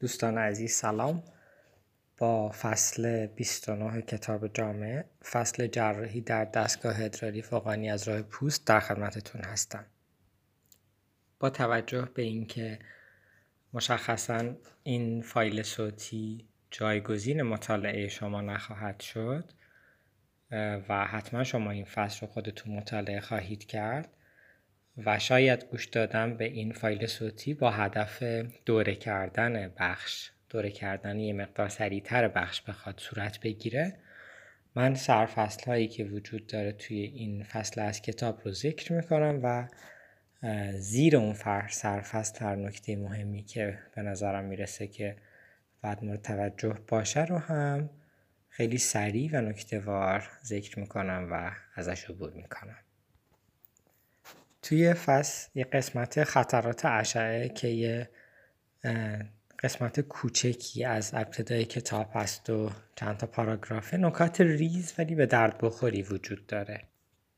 دوستان عزیز سلام. با فصل 29 کتاب جامعه، فصل جراحی در دستگاه ادراری فوقانی از راه پوست در خدمتتون هستم. با توجه به اینکه مشخصاً این فایل صوتی جایگزین مطالعه شما نخواهد شد و حتما شما این فصل رو خودتون مطالعه خواهید کرد و شاید گوش دادن به این فایل صوتی با هدف دوره کردن یه مقدار سریع‌تر بخش بخواد صورت بگیره، من سرفصل هایی که وجود داره توی این فصل از کتاب رو ذکر میکنم و زیر اون سرفصل هر نکته مهمی که به نظرم میرسه که باید مورد توجه باشه رو هم خیلی سریع و نکته‌وار ذکر میکنم و ازش عبور میکنم. توی فصل یه قسمت خطرات اشعه که یه قسمت کوچکی از ابتدای کتاب هست و چند تا پاراگراف، نکات ریز ولی به درد بخوری وجود داره.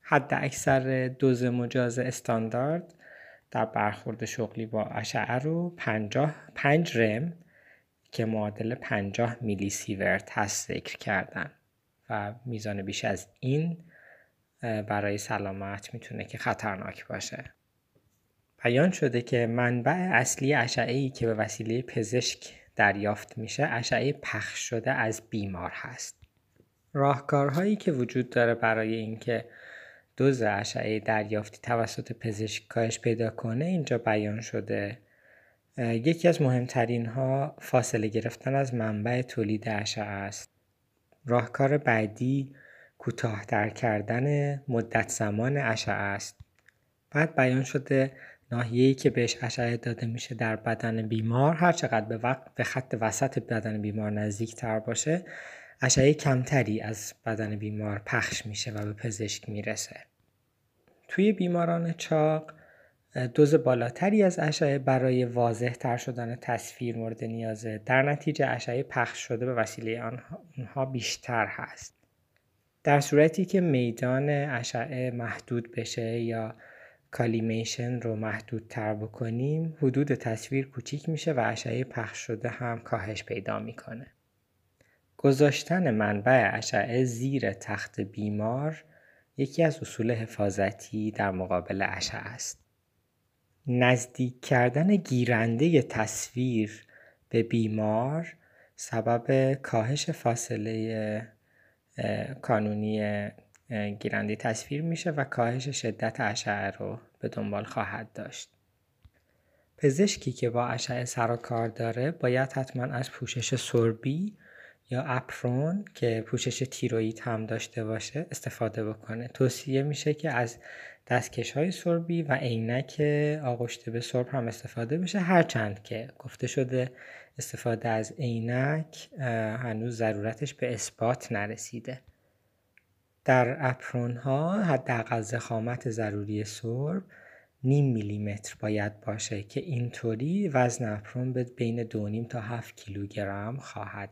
حد اکثر دوز مجاز استاندارد در برخورد شغلی با اشعه رو 5 رم که معادل 50 میلی سیورت هست ذکر کردن و میزان بیش از این برای سلامت میتونه که خطرناک باشه. بیان شده که منبع اصلی اشعه‌ای که به وسیله پزشک دریافت میشه اشعه پخش شده از بیمار هست. راهکارهایی که وجود داره برای اینکه دوز اشعه دریافتی توسط پزشک کاهش پیدا کنه اینجا بیان شده. یکی از مهمترین ها فاصله گرفتن از منبع تولید اشعه است. راهکار بعدی کوتاه‌تر کردن مدت زمان اشعه است. بعد بیان شده ناحیه‌ای که بهش اشعه داده میشه در بدن بیمار هر چقدر به خط وسط بدن بیمار نزدیک‌تر باشه اشعه کمتری از بدن بیمار پخش میشه و به پزشک میرسه. توی بیماران چاق دوز بالاتری از اشعه برای واضح تر شدن تصویر مورد نیازه، در نتیجه اشعه پخش شده به وسیله آنها بیشتر هست. در صورتی که میدان اشعه محدود بشه یا کالیمیشن رو محدودتر بکنیم حدود تصویر کوچیک میشه و اشعه پخش شده هم کاهش پیدا میکنه. گذاشتن منبع اشعه زیر تخت بیمار یکی از اصول حفاظتی در مقابل اشعه است. نزدیک کردن گیرنده تصویر به بیمار سبب کاهش فاصله کانونی گیرنده تصویر میشه و کاهش شدت اشعه رو به دنبال خواهد داشت. پزشکی که با اشعه سر و کار داره باید حتما از پوشش سربی یا اپرون که پوشش تیروئید هم داشته باشه استفاده بکنه. توصیه میشه که از دستکش‌های سربی و عینک آغشته به سرب هم استفاده بشه، هرچند که گفته شده استفاده از عینک هنوز ضرورتش به اثبات نرسیده. در اپرون‌ها حداقل ضخامت ضروری سرب 0.5 میلیمتر باید باشه که اینطوری وزن اپرون به بین 2.5 تا 7 کیلوگرم خواهد.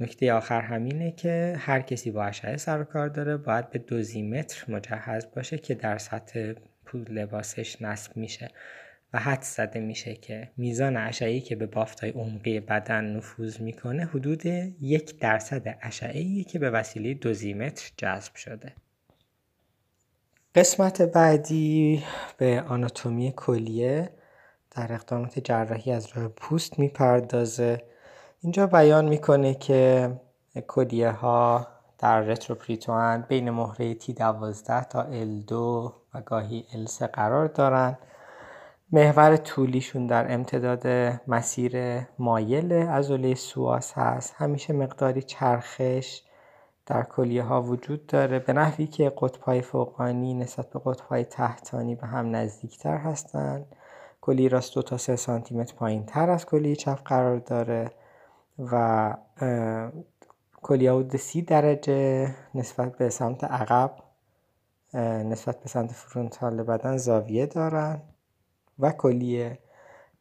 نکته آخر همینه که هر کسی با اشعه سر و کار داره باید به دوزیمتر مجهز باشه که در سطح لباسش نصب میشه و حد زده میشه که میزان اشعه‌ای که به بافت‌های عمقی بدن نفوذ میکنه حدود 1% اشعه‌ای که به وسیله دوزیمتر جذب شده. قسمت بعدی به آناتومی کلیه در اقدامات جراحی از راه پوست میپردازه. اینجا بیان میکنه که کلیه ها در رتروپریتوئن بین مهره T12 تا L2 و گاهی L3 قرار دارن. محور طولیشون در امتداد مسیر مایل عضله سواس هست. همیشه مقداری چرخش در کلیه ها وجود داره به نحوی که قطب‌های فوقانی نسبت به قطب‌های تحتانی به هم نزدیکتر هستن. کلیه راست 2 تا 3 سانتی متر پایین‌تر از کلیه چپ قرار داره و کلیه حدود 30 درجه نسبت به سمت عقب نسبت به سمت فرونتال بدن زاویه دارن و کلیه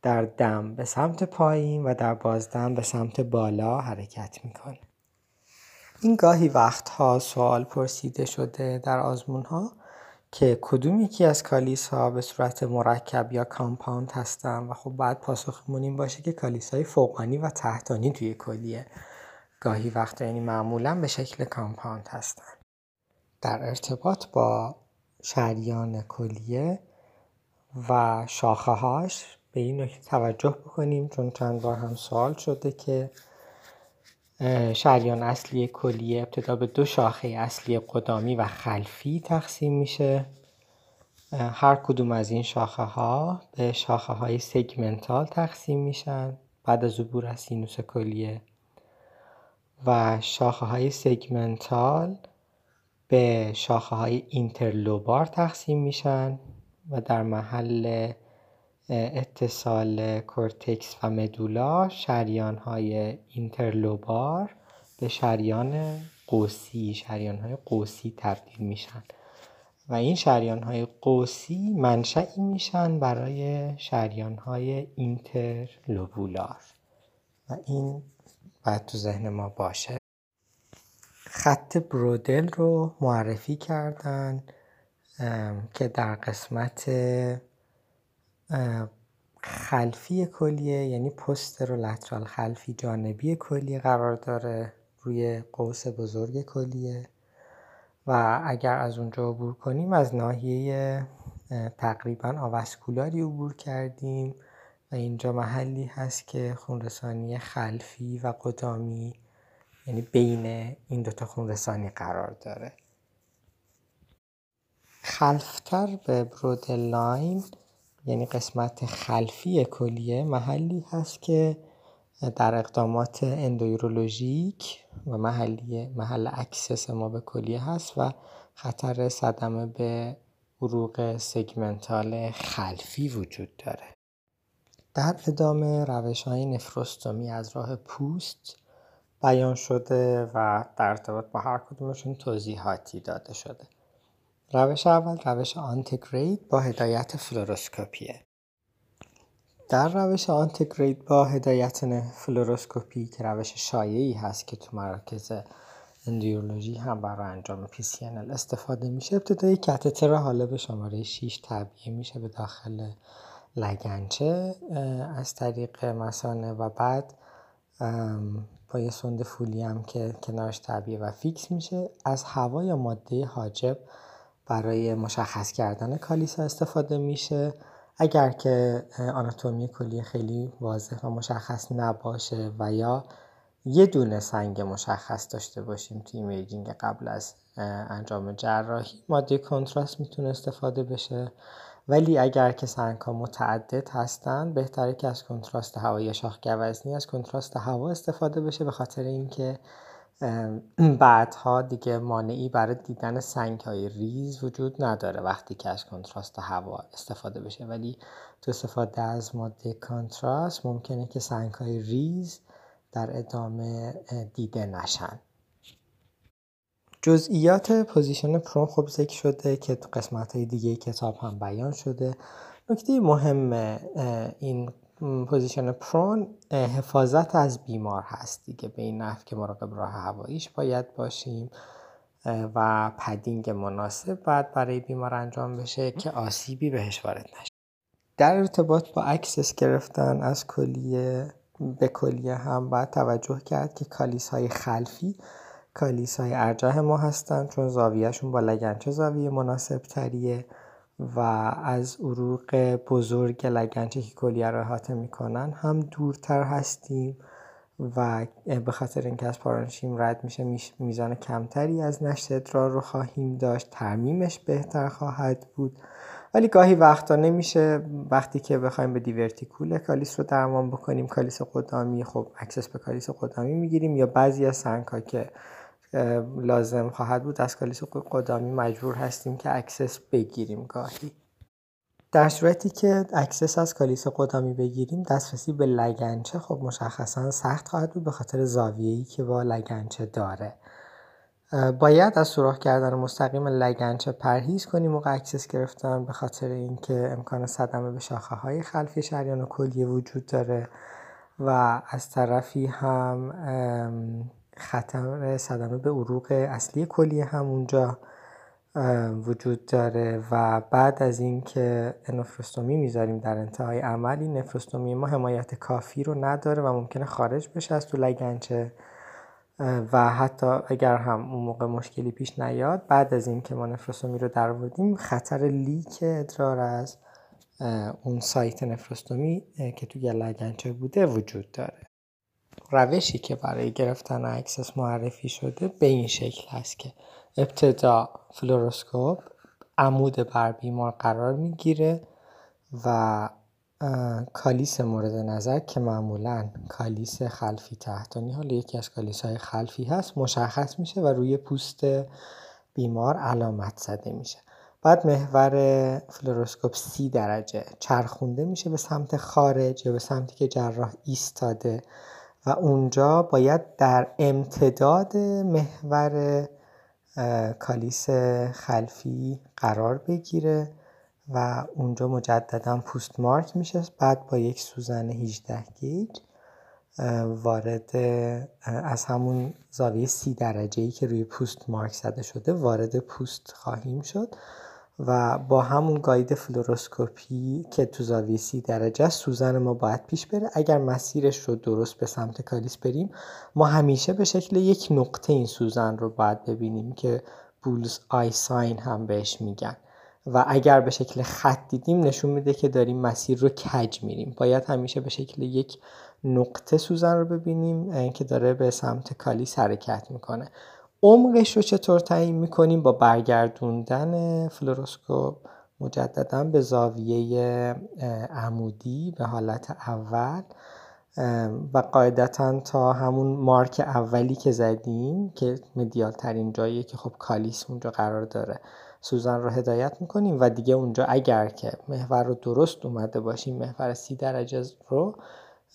در دم به سمت پایین و در بازدم به سمت بالا حرکت میکنه. این گاهی وقتها سوال پرسیده شده در آزمونها که کدوم یکی از کالیس‌ها به صورت مرکب یا کامپاند هستن و خب بعد پاسخمون این باشه که کالیس‌های فوقانی و تحتانی توی کلیه گاهی وقتا یعنی معمولاً به شکل کامپاند هستن. در ارتباط با شریان کلیه و شاخه‌هاش به این نکته توجه بکنیم چون چند بار هم سوال شده که شریان اصلی کلیه ابتدا به دو شاخه اصلی قدامی و خلفی تقسیم میشه. هر کدوم از این شاخه ها به شاخه های سگمنتال تقسیم میشن بعد از عبور از سینوس کلیه و شاخه های سگمنتال به شاخه های اینترلوبار تقسیم میشن و در محل اتصال کورتکس و مدولا شریان های اینترلوبار به شریان های قوسی تبدیل میشن و این شریان های قوسی منشأی میشن برای شریان های اینترلوبولار و این باید تو ذهن ما باشه. خط برودل رو معرفی کردن که در قسمت خلفی کلیه یعنی پسترولترال خلفی جانبی کلیه قرار داره روی قوس بزرگ کلیه و اگر از اونجا عبور کنیم از ناحیه تقریباً آواسکولاری عبور کردیم و اینجا محلی هست که خونرسانی خلفی و قدامی یعنی بین این دوتا خونرسانی قرار داره. خلفتر به برودل لاین یعنی قسمت خلفی کلیه محلی هست که در اقدامات اندویرولوژیک و محل اکسس ما به کلیه هست و خطر صدمه به عروق سگمنتال خلفی وجود داره. در ادامه روش‌های نفروستومی از راه پوست بیان شده و در ارتباط با هر کدومشون توضیحاتی داده شده. روش اول روش آنتگرید با هدایت فلوروسکوپیه. در روش آنتگرید با هدایت فلوروسکوپی که روش شایعی هست که تو مراکز اندویرولوژی هم برای انجام PCNL استفاده میشه ابتدای کاتتر حالب شماره 6 تعبیه میشه به داخل لگنچه از طریق مثانه و بعد با یه سوند فولی هم که کنارش تعبیه و فیکس میشه از هوا یا ماده حاجب برای مشخص کردن کالیسا استفاده میشه. اگر که آناتومی کلیه خیلی واضح و مشخص نباشه و یا یه دونه سنگ مشخص داشته باشیم توی ایمیجینگ قبل از انجام جراحی ماده کنتراست میتونه استفاده بشه ولی اگر که سنگ‌ها متعدد هستن بهتره که از کنتراست هوا یا شاخ گوزنی از کنتراست هوا استفاده بشه به خاطر اینکه بعدها دیگه مانعی برای دیدن سنگ‌های ریز وجود نداره وقتی که از کنتراست هوا استفاده بشه ولی تو استفاده از ماده کنتراست ممکنه که سنگ‌های ریز در ادامه دیده نشن. جزئیات پوزیشن پرون خوب ذکر شده که قسمت‌های دیگه کتاب هم بیان شده. نکته مهم این پوزیشن پرون حفاظت از بیمار هست دیگه به این نحو که مراقب راه هواییش باید باشیم و پدینگ مناسب باید برای بیمار انجام بشه که آسیبی بهش وارد نشه. در ارتباط با اکسس گرفتن از کلیه به کلیه هم باید توجه کرد که کالیس‌های خلفی کالیس‌های ارجح ما هستن چون زاویهشون با لگنچه زاویه مناسب تریه و از عروق بزرگ لگنچه که کلیه را احاطه میکنن هم دورتر هستیم و به خاطر اینکه از پارانشیم رد میشه میزان کمتری از نشت ادرار رو خواهیم داشت ترمیمش بهتر خواهد بود ولی گاهی وقتا نمیشه وقتی که بخوایم به دیورتیکول کالیس رو درمان بکنیم کالیس قدامی خب اکسس به کالیس قدامی میگیریم یا بعضی از سنگ‌ها که لازم خواهد بود از کالیس قدامی مجبور هستیم که اکسس بگیریم گاهی. در صورتی که اکسس از کالیس قدامی بگیریم دسترسی به لگنچه خب مشخصا سخت خواهد بود به خاطر زاویه‌ای که با لگنچه داره. باید از سوراخ کردن مستقیم لگنچه پرهیز کنیم و اکسس گرفتن به خاطر اینکه امکان صدمه به شاخه‌های خلفی شریان و کلیه وجود داره و از طرفی هم خطر صدمه به عروق اصلی کلیه هم اونجا وجود داره و بعد از این که نفروستومی میذاریم در انتهای عملی، نفروستومی ما حمایت کافی رو نداره و ممکنه خارج بشه از تو لگنچه و حتی اگر هم اون موقع مشکلی پیش نیاد، بعد از این که ما نفروستومی رو درآوردیم خطر لیک ادرار از اون سایت نفروستومی که تو لگنچه بوده وجود داره. روشی که برای گرفتن اکسس معرفی شده به این شکل هست که ابتدا فلوروسکوپ عمود بر بیمار قرار میگیره و کالیس مورد نظر که معمولاً کالیس خلفی تحتانی، حالا یکی از کالیس‌های خلفی هست، مشخص میشه و روی پوست بیمار علامت زده میشه. بعد محور فلوروسکوپ 30 درجه چرخونده میشه به سمت خارج یا به سمتی که جراح ایستاده و اونجا باید در امتداد محور کالیس خلفی قرار بگیره و اونجا مجددا پوست مارک میشه. بعد با یک سوزن 18 گیج وارد از همون زاویه 30 درجه‌ای که روی پوست مارک زده شده وارد پوست خواهیم شد و با همون گاید فلوروسکوپی که تو زاویه 30 درجه سوزن ما باید پیش بره. اگر مسیرش رو درست به سمت کالیس بریم، ما همیشه به شکل یک نقطه این سوزن رو باید ببینیم که بولز آی ساین هم بهش میگن و اگر به شکل خط دیدیم نشون میده که داریم مسیر رو کج میریم. باید همیشه به شکل یک نقطه سوزن رو ببینیم که داره به سمت کالیس حرکت میکنه. عمقش رو چطور تعیین میکنیم؟ با برگردوندن فلوروسکوپ مجددا به زاویه عمودی به حالت اول و قاعدتا تا همون مارک اولی که زدیم که مدیال ترین جاییه که خب کالیس اونجا قرار داره سوزن رو هدایت میکنیم و دیگه اونجا اگر که محور رو درست اومده باشیم، محور 30 درجه رو،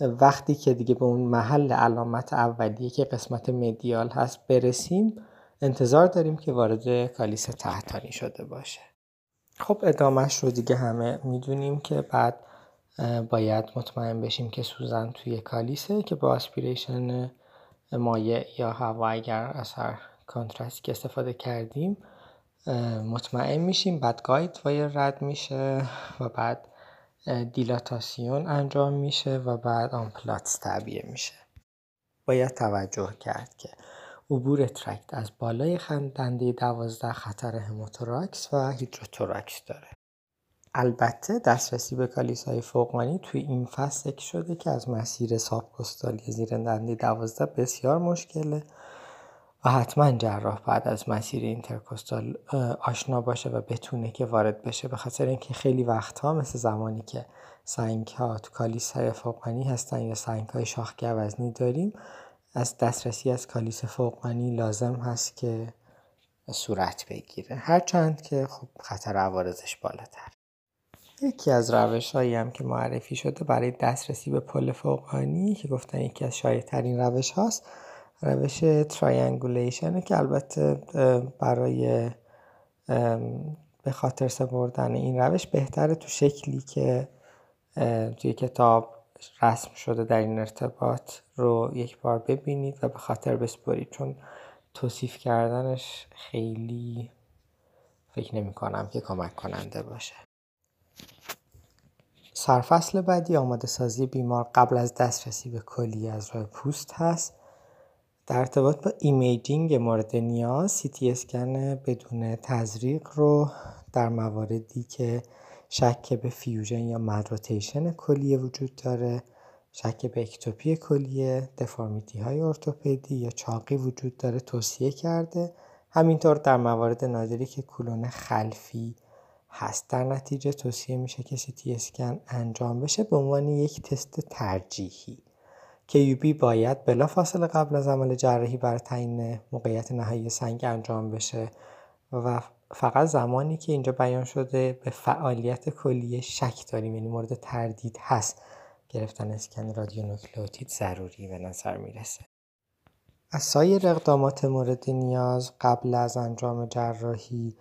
وقتی که دیگه به اون محل علامت اولیه که قسمت مدیال هست برسیم، انتظار داریم که وارد کالیس تحتانی شده باشه. خب ادامهش رو دیگه همه میدونیم که بعد باید مطمئن بشیم که سوزن توی کالیسه که با آسپیریشن مایع یا هوا اگر اثر کنتراستی که استفاده کردیم مطمئن میشیم. بعد گاید وایر رد میشه و بعد دیلاتاسیون انجام میشه و بعد آمپلاتس تعبیه میشه. باید توجه کرد که عبور ترکت از بالای خندنده 12 خطر هموتوراکس و هیدروتوراکس داره. البته دسترسی به کالیس‌های فوقانی توی این فصل شده که از مسیر سابکوستالی زیر دنده 12 بسیار مشکله و حتما جراح بعد از مسیر اینترکوستال آشنا باشه و بتونه که وارد بشه، به خاطر اینکه خیلی وقتها مثل زمانی که سنگ‌ها تو کالیس‌های فوقانی هستن یا سنگ‌های شاخ گوزنی داریم، از دسترسی از کالیس فوقانی لازم هست که صورت بگیره، هرچند که خب خطر عوارضش بالاتر. یکی از روش‌هایی هم که معرفی شده برای دسترسی به پل فوقانی که گفتن یکی از شایع‌ترین روش‌هاست، روش ترایانگولیشنه که البته برای به خاطر سپردن این روش بهتره تو شکلی که توی کتاب رسم شده در این ارتباط رو یک بار ببینید و به خاطر بسپرید، چون توصیف کردنش خیلی فکر نمی‌کنم که کمک کننده باشه. سرفصل بعدی آماده سازی بیمار قبل از دسترسی به کلیه از راه پوست هست. در ارتباط با ایمیجینگ مورد نیاز، سی تی اسکن بدون تزریق رو در مواردی که شک به فیوژن یا مدروتیشن کلیه وجود داره، شک به اکتوپی کلیه، دفرمیتی های ارتوپدی یا چاقی وجود داره توصیه کرده. همینطور در موارد نادری که کولون خلفی هست. در نتیجه توصیه میشه که سی تی اسکن انجام بشه به عنوان یک تست ترجیحی. کیوبی باید بلافاصله قبل از عمل جراحی برای تعیین موقعیت نهایی سنگ انجام بشه و فقط زمانی که اینجا بیان شده به فعالیت کلیه شک داریم، یعنی مورد تردید هست، گرفتن اسکن رادیونوکلئوتید ضروری به نظر میرسه. از سایر اقدامات مورد نیاز قبل از انجام جراحی،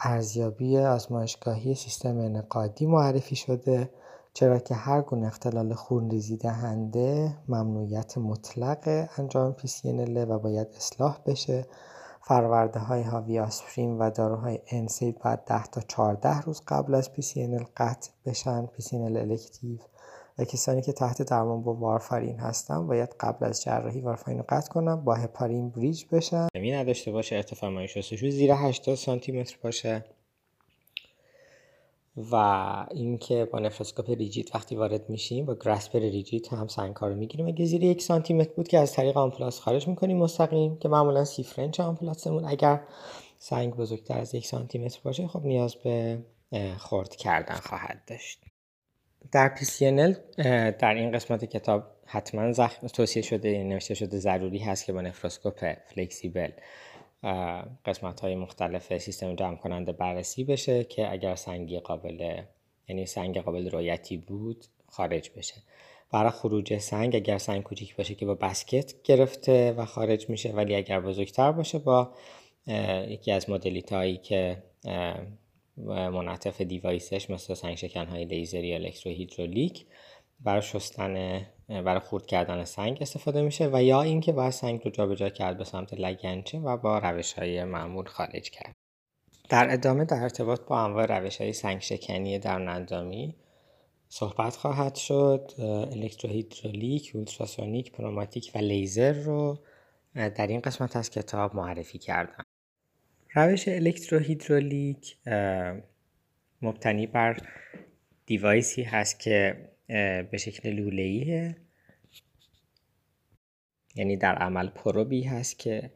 ارزیابی آزمایشگاهی سیستم انعقادی معرفی شده، چرا که هر گونه اختلال خونریزی دهنده ممنوعیت مطلق انجام PCNL و باید اصلاح بشه فرورده‌های حاوی آسپرین و داروهای انسید باید 10 تا 14 روز قبل از PCNL قطع بشن، PCNL الکتیو، و کسانی که تحت درمان با وارفارین هستن باید قبل از جراحی وارفارین رو قطع کنن، با هپارین بریج بشن، زمین نداشته باشه، ارتفاع مایع شستشو زیر 80 سانتی متر باشه، و اینکه با نفروسکوپ ریجیت وقتی وارد میشیم با گراسپر ریجیت هم سنگ ها رو میگیریم. اگه زیر 1 سانتی متر بود که از طریق آمپولاس خارج میکنیم مستقیم، که معمولا سی فرنچ آمپولاسمون. اگر سنگ بزرگتر از 1 سانتی متر باشه خب نیاز به خرد کردن خواهد داشت. در PCNL در این قسمت کتاب حتما توصیه شده، نوشته شده ضروری هست که با نفروسکوپ فلکسیبل قسمت‌های مختلف سیستم جمع کننده بررسی بشه، که اگر سنگ قابل رویتی بود خارج بشه. برای خروج سنگ اگر سنگ کوچیک باشه که با بسکت گرفته و خارج میشه، ولی اگر بزرگتر باشه با یکی از مدلیتایی که منعطف دیوایسش مثل سنگ شکن‌های لیزر یا الکتروهیدرولیک برای خرد کردن سنگ استفاده میشه، و یا اینکه باید سنگ رو جابجا کرد به سمت لگنچه و با روش‌های معمول خارج کرد. در ادامه در ارتباط با انواع روش‌های سنگ شکنی درون‌اندامی صحبت خواهد شد. الکتروهیدرولیک، اولتراسونیک، پنوماتیک و لیزر رو در این قسمت از کتاب معرفی کردم. روش الکتروهیدرولیک مبتنی بر دیوایسی هست که به شکل لوله‌ایه، یعنی در عمل پروبی هست که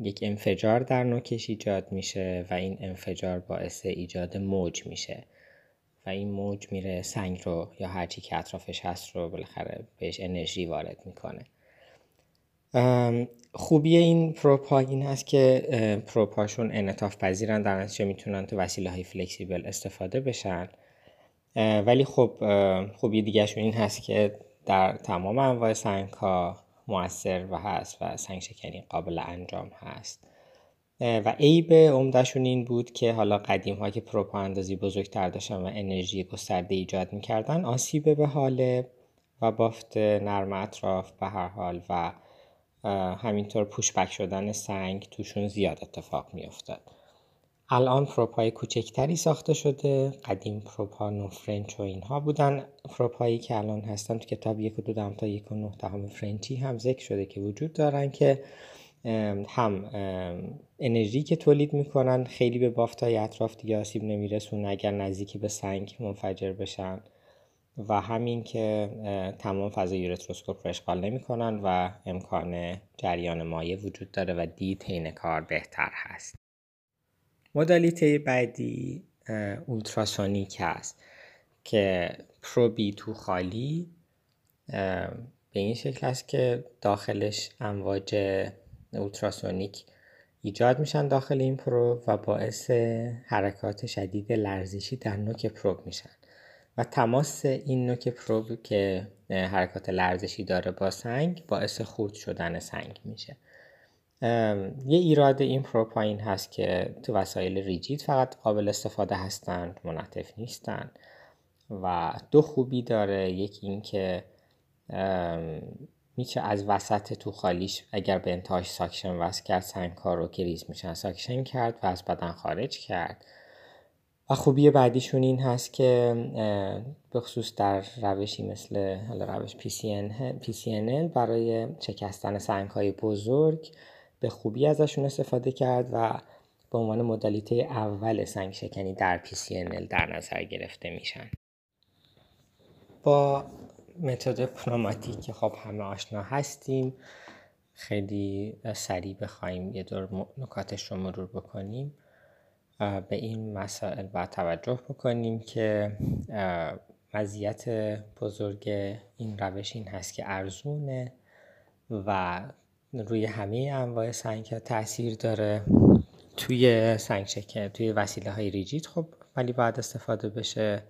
یک انفجار در نوکش ایجاد میشه و این انفجار باعث ایجاد موج میشه و این موج میره سنگ رو یا هر چی که اطرافش هست رو بالاخره بهش انرژی وارد میکنه. خوبی این پروپا این هست که پروپاشون انعطاف پذیرن، در نتیجه میتونن تو وسیله های فلکسیبل استفاده بشن، ولی خب خوبی دیگه‌شون این هست که در تمام انواع سنگ‌ها مؤثر و هست و سنگ شکنی قابل انجام هست. و عیب عمده‌شون این بود که حالا قدیم‌ها که پروپا اندازی بزرگتر داشتن و انرژی گسترده ایجاد می‌کردن، آسیب به حالب و بافت نرم اطراف به هر حال و همینطور پوشبک شدن سنگ توشون زیاد اتفاق می‌افتاد. الان پروپای کوچکتری ساخته شده. قدیم پروپا نوفرنچ و اینها بودن. پروپایی که الان هستن تو کتاب 1.2 تا 1.9 فرنچی هم ذکر شده که وجود دارن، که هم انرژی که تولید میکنن خیلی به بافتای اطراف دیگه آسیب نمیرسون اگر نزدیکی به سنگ منفجر بشن، و همین که تمام فضای یورتروسکوپ رو اشغال نمیکنن و امکان جریان مایع وجود داره و دید عین کار بهتر هست. مدالیته بعدی اولتراسونیک هست که پروبی تو خالی به این شکل هست که داخلش امواج اولتراسونیک ایجاد میشن داخل این پروب و باعث حرکات شدید لرزشی در نوک پروب میشن، و تماس این نوک پروب که حرکات لرزشی داره با سنگ باعث خرد شدن سنگ میشه. یه ایراد این پروپا این هست که تو وسایل ریجید فقط قابل استفاده هستند، منعطف نیستن. و دو خوبی داره، یکی این که میشه از وسط تو خالیش اگر به انتهاش ساکشن وصل کرد سنگ ها رو که ریز میشن ساکشن کرد و از بدن خارج کرد، و خوبی بعدیشون این هست که به خصوص در روشی مثل روش PCNL برای شکستن سنگ‌های بزرگ به خوبی ازشون استفاده کرد و به عنوان مدالیته اول سنگ شکنی در PCNL در نظر گرفته میشن. با متد پنوماتیک که خب همه آشنا هستیم، خیلی سریع بخوایم یه دور نکاتش رو مرور بکنیم. به این مسائل باید توجه بکنیم که مزیت بزرگ این روش این هست که ارزونه و روی همه انواع سنگ‌ها تاثیر داره. توی وسیله های ریجید خب ولی باید استفاده بشه.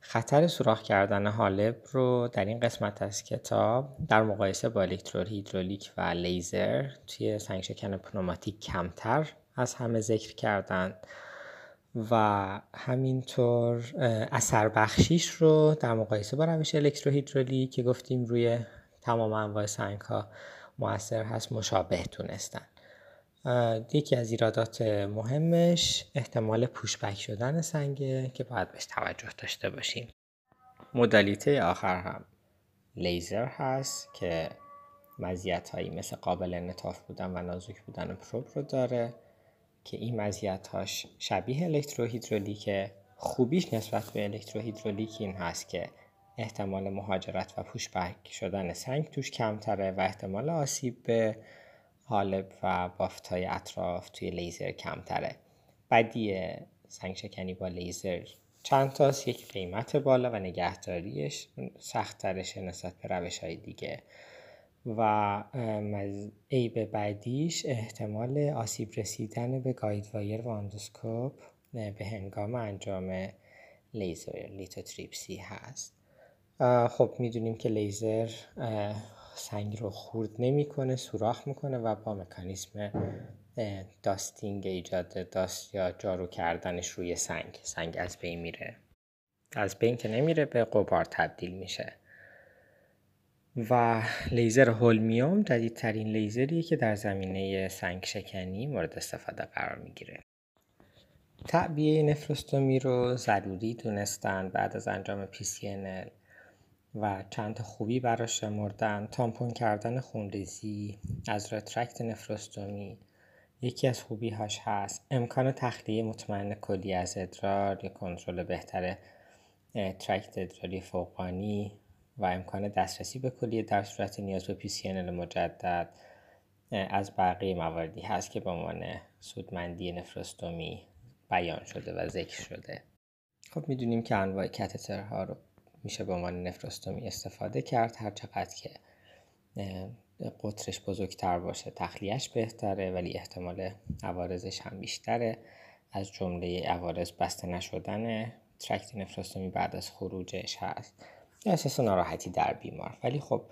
خطر سوراخ کردن حالب رو در این قسمت از کتاب در مقایسه با الکتروهیدرولیک و لیزر توی سنگ شکن پنوماتیک کمتر از همه ذکر کردن، و همینطور اثر بخشیش رو در مقایسه با روش الکتروهیدرولیک که گفتیم روی تمام انواع سنگ‌ها مؤثر هست مشابه دونستن. یکی از ایرادات مهمش احتمال پوشبک شدن سنگه که باید بهش توجه داشته باشیم. مدالیته آخر هم لیزر هست که مزیت‌هایی مثل قابل انعطاف بودن و نازک بودن پروب رو داره که این مزیت‌هاش شبیه الکتروهیدرولیکه. خوبیش نسبت به الکتروهیدرولیک این هست که احتمال مهاجرت و پوشبک شدن سنگ توش کمتره و احتمال آسیب به قالب و بافت‌های اطراف توی لیزر کمتره. بدی سنگ شکنی با لیزر چند تاست، یک قیمت بالا و نگهداریش سخت‌تر نسبت به روش‌های دیگه، و عیب بعدیش احتمال آسیب رسیدن به گاید وایر و اندوسکوپ به هنگام انجام لیزر لیتوتریپسی هست. خب میدونیم که لیزر سنگ رو خورد نمیکنه، سوراخ میکنه و با مکانیسم داستینگ، ایجاد داست یا جارو کردنش روی سنگ از بین میره، از بین که نمیره، به غبار تبدیل میشه. و لیزر هولمیوم جدیدترین لیزریه که در زمینه سنگ شکنی مورد استفاده قرار میگیره. تعبیه نفروستومی رو ضروری دونستن بعد از انجام PCNL و چند خوبی براش شمردن. تامپون کردن خونریزی از رترکت نفروستومی یکی از خوبی‌هاش هست. امکان تخلیه مطمئن کلی از ادرار یا کنترل بهتر ترکت ادراری فوقانی و امکان دسترسی به کلیه در صورت نیاز به PCNL مجدد از بقیه مواردی هست که به عنوان سودمندی نفروستومی بیان شده و ذکر شده. خب میدونیم که انواع کاتترها رو میشه به عنوان نفروستومی استفاده کرد، هر چقدر که قطرش بزرگتر باشه تخلیهش بهتره، ولی احتمال عوارضش هم بیشتره، از جمله عوارض بسته نشدن ترکت نفروستومی بعد از خروجش هست، احساس ناراحتی در بیمار. ولی خب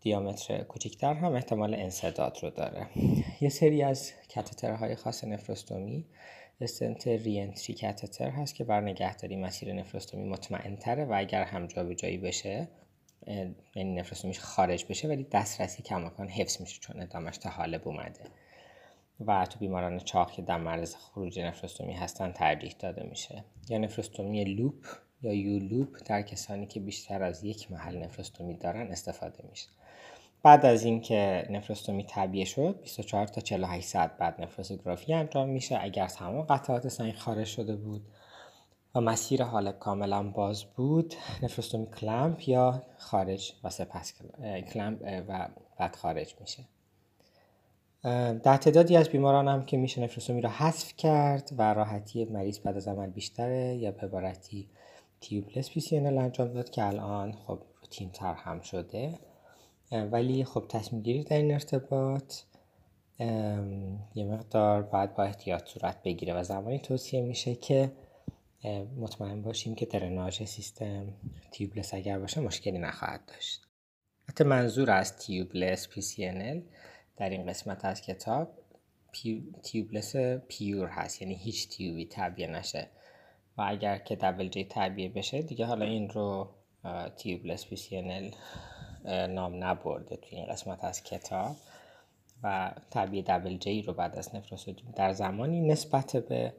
دیامتر کوچکتر هم احتمال انسداد رو داره. یه سری از کاتترهای خاص نفروستومی استنت ری‌انتری کاتتر هست که بر نگهداری مسیر نفروستومی مطمئن‌تره و اگر هم جابجایی بشه، یعنی نفروستومیش خارج بشه، ولی دسترسی کماکان حفظ میشه چون ادامش تا حالب اومده و تو بیماران چاق که در معرض خروج نفروستومی هستن ترجیح داده میشه. یا نفروستومی لوپ یا یو لوپ در کسانی که بیشتر از یک محل نفروستومی دارن استفاده میشه. بعد از اینکه نفروستومی تعبیه شد 24 تا 48 ساعت بعد نفروزوگرافی انجام میشه. اگر تمام قطعات سنگ خارج شده بود و مسیر حالب کاملا باز بود، نفروستومی کلمپ یا خارج و سپس کلمپ و بعد خارج میشه. در تعدادی از بیماران هم که میشه نفروستومی را حذف کرد و راحتی مریض بعد از عمل بیشتره، یا به عبارتی تیوبلس PCNL انجام داد که الان خب روتین تر هم شده. ولی خب تصمیم گیری در این ارتباط یه مقدار باید با احتیاط صورت بگیره و زمانی توصیه میشه که مطمئن باشیم که درناژ سیستم تیوبلس اگر باشه مشکلی نخواهد داشت. حتی منظور از تیوبلس PCNL در این قسمت از کتاب تیوبلس پیور هست، یعنی هیچ تیوبی تعبیه نشه و اگر که دبل جی تعبیه بشه دیگه حالا این رو تیوبلس PCNL نام نبرده توی این قسمت از کتاب و تعبیه دبل جی رو بعد از نفروستومی در زمانی نسبت به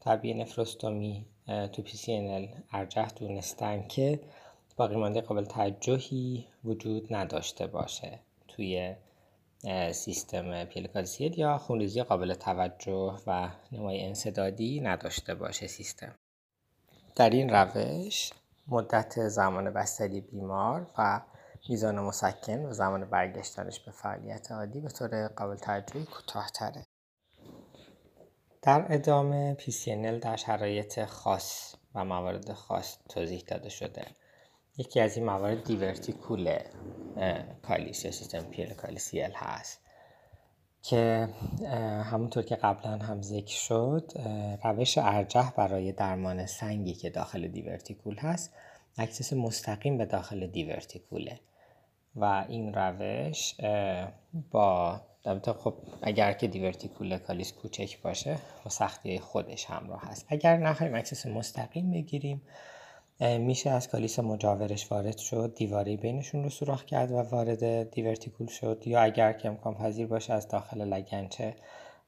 تعبیه نفروستومی تو PCNL ارجح دونستن که باقی مانده قابل توجهی وجود نداشته باشه توی سیستم پیلکالسیل یا خونریزی قابل توجه و نمای انسدادی نداشته باشه سیستم. در این روش مدت زمان بستری بیمار و میزان مسکن و زمان برگشتنش به فعالیت عادی به طور قابل توجهی کوتاه‌تره. در ادامه PCNL در شرایط خاص و موارد خاص توضیح داده شده. یکی از این موارد دیورتیکول کالیس یا سیستم پیلکالسیل هست که همونطور که قبلا هم ذکر شد روش ارجح برای درمان سنگی که داخل دیورتیکول هست اکسس مستقیم به داخل دیورتیکوله و این روش با خب اگر که دیورتیکول کالیس کوچک باشه با سختی خودش همراه هست. اگر نخواهیم اکسس مستقیم بگیریم میشه از کالیس مجاورش وارد شد، دیواره بینشون رو سوراخ کرد و وارد دیورتیکول شد، یا اگر که امکان پذیر باشه از داخل لگنچه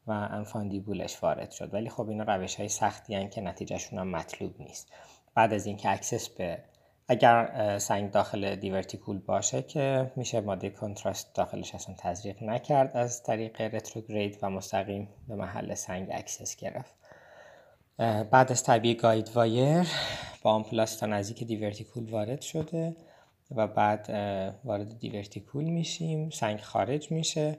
و انفاندیبولش وارد شد. ولی خب اینا روش‌های سختی هستند که نتیجهشون هم مطلوب نیست. بعد از اینکه اکسس به اگر سنگ داخل دیورتیکول باشه که میشه ماده کنتراست داخلش اصلا تزریق نکرد از طریق رتروگرید و مستقیم به محل سنگ اکسس گرفت. بعد از طبیع گاید وایر با آمپلاس تا نزدیک دیورتیکول وارد شده و بعد وارد دیورتیکول میشیم، سنگ خارج میشه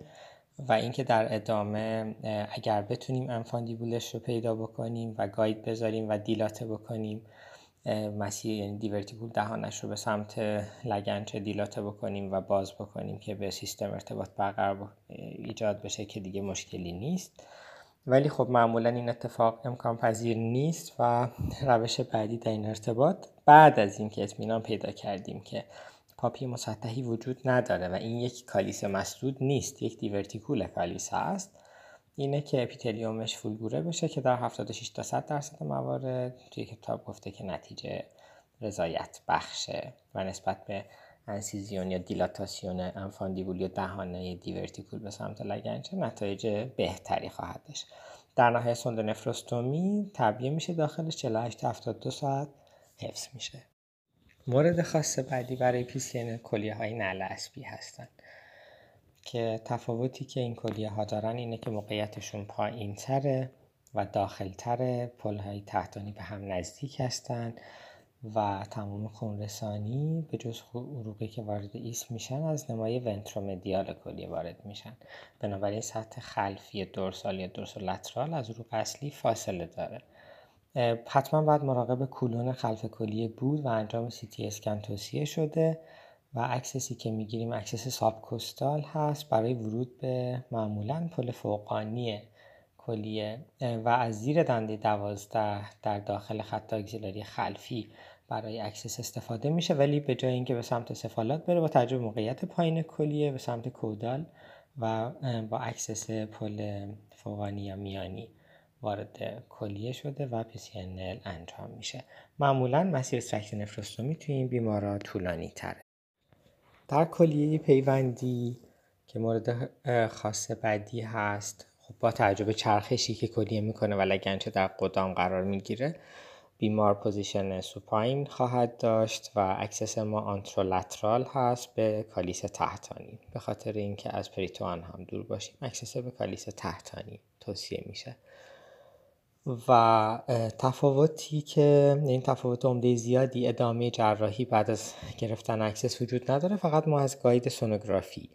و اینکه در ادامه اگر بتونیم انفاندیبولش رو پیدا بکنیم و گاید بذاریم و دیلاته بکنیم مسیر، یعنی دیورتیکول دهانش رو به سمت لگنچه دیلاته بکنیم و باز بکنیم که به سیستم ارتباط برقرار ایجاد بشه که دیگه مشکلی نیست. ولی خب معمولا این اتفاق امکان پذیر نیست و روش بعدی در این ارتباط بعد از اینکه اطمینان پیدا کردیم که پاپی مسطحی وجود نداره و این یک کالیسه مسدود نیست، یک دیورتیکول کالیسه است، اینه که اپیتلیومش فولگوره بشه که در 76% تا 100% موارد توی کتاب گفته که نتیجه رضایت بخشه و نسبت به انسیزیون یا دیلاتاسیون انفاندیبول یا دهانه دیورتیکول به سمت لگنچه نتایج بهتری خواهد داشت. در نهایت سوندونفروستومی تعبیه میشه داخلش، 48 تا 72 ساعت حفظ میشه. مورد خاص بعدی برای PCN کلیه‌های نعل عصبی هستند که تفاوتی که این کلیه‌ها دارن اینه که موقعیتشون پایین‌تره و داخل‌تره، پل‌های تحتانی به هم نزدیک هستن و تمام خونرسانی به جز عروقی که وارد ایست میشن از نمای ونترومدیال کلیه وارد میشن. بنابراین سطح خلفی دورسال یا دورسولاترال از عروق اصلی فاصله داره. حتما باید مراقب کولون خلف کلیه بود و انجام CT اسکن توصیه شده و اکسسی که میگیریم اکسس ساب کوستال هست برای ورود به معمولاً پل فوقانی کلیه و از زیر دنده 12 در داخل خط آگزیلاری خلفی برای اکسس استفاده میشه، ولی به جای اینکه به سمت سفالات بره با توجه به موقعیت پایین کلیه به سمت کودال و با اکسس پل فوقانی یا میانی وارد کلیه شده و PCNL انجام میشه. معمولاً مسیر سرکت نفروستومی توی این بیمارا طولانی تره. در کلیه پیوندی که مورد خاص بعدی هست، خب با تعجب چرخشی که کلیه میکنه و لگنچه در قدام قرار میگیره، بیمار پوزیشن سوپاین خواهد داشت و اکسس ما آنترولترال هست به کالیسه تحتانی. به خاطر اینکه از پریتوان هم دور باشیم اکسس به کالیسه تحتانی توصیه میشه. و تفاوتی که این تفاوت عمده زیادی ادامه جراحی بعد از گرفتن اکسس وجود نداره، فقط ما از گاید سونوگرافی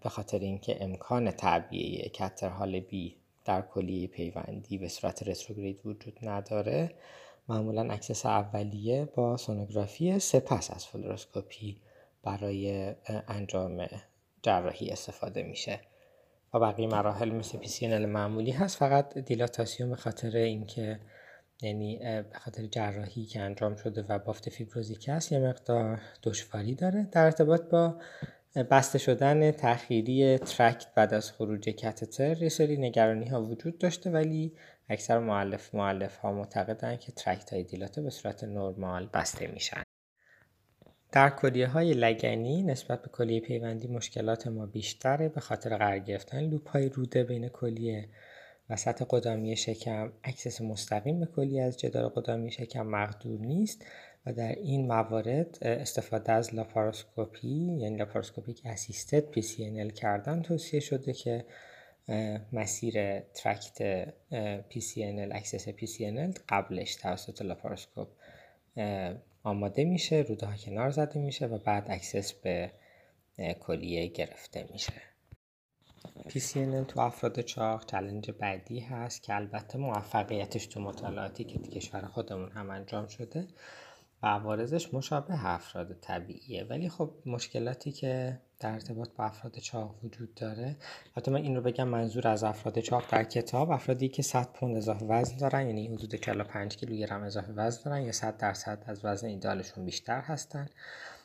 به خاطر اینکه امکان تعبیه کترحال بی در کلیه پیوندی به صورت رتروگرید وجود نداره، معمولا اکسس اولیه با سونوگرافی سپس از فلوروسکوپی برای انجام جراحی استفاده میشه و بقیه مراحل مثل PCNL معمولی هست. فقط دیلاتاسیون به خاطر اینکه یعنی به خاطر جراحی که انجام شده و بافت فیبروزیک هست یه مقدار دشواری داره. در ارتباط با بسته شدن تأخیری ترکت بعد از خروج کاتتر یه سری نگرانی ها وجود داشته، ولی اکثر مؤلف ها معتقدن که ترکت های دیلاته به صورت نرمال بسته میشن. در کلیه های لگنی نسبت به کلیه پیوندی مشکلات ما بیشتره به خاطر قرار گرفتن لوپ های روده بین کلیه و سطح قدامی شکم. اکسس مستقیم به کلیه از جدار قدامی شکم مقدور نیست و در این موارد استفاده از لاپاروسکوپی یعنی لاپاروسکوپیک اسیستد PCNL کردن توصیه شده که مسیر ترکت PCNL اکسس PCNL قبلش توسط لاپاروسکوپ آماده میشه، روده ها کنار زده میشه و بعد اکسس به کلیه گرفته میشه. PCNL تو افراد چاق چالنج بعدی هست که البته موفقیتش تو مطالعاتی که تو کشور خودمون هم انجام شده و عوارضش مشابه افراد طبیعیه، ولی خب مشکلاتی که در ارتباط با افراد چاق وجود داره، حتی من این رو بگم منظور از افراد چاق در کتاب افرادی که 100 پوند اضافه وزن دارن، یعنی حدود 45 کیلوگرم اضافه وزن دارن یا 100% از وزن ایدالشون بیشتر هستن.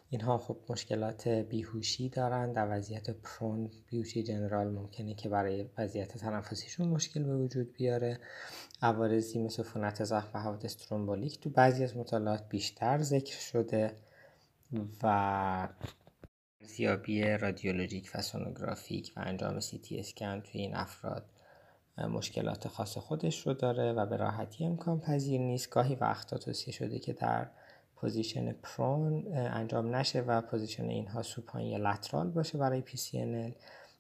اینها خب مشکلات بیهوشی دارن، در وضعیت پرون بیهوشی جنرال ممکنه که برای وضعیت تنفسیشون مشکل به وجود بیاره. عوارضی مثل عفونت زخم و حوادث ترومبولیک تو بعضی از مطالعات بیشتر ذکر شده و ارزیابی رادیولوژیک و سونوگرافیک و انجام CT اسکن توی این افراد مشکلات خاص خودش رو داره و به راحتی امکان پذیر نیست. گاهی وقتا توصیه شده که در پوزیشن پرون انجام نشه و پوزیشن اینها سوپاین یا لترال باشه برای PCNL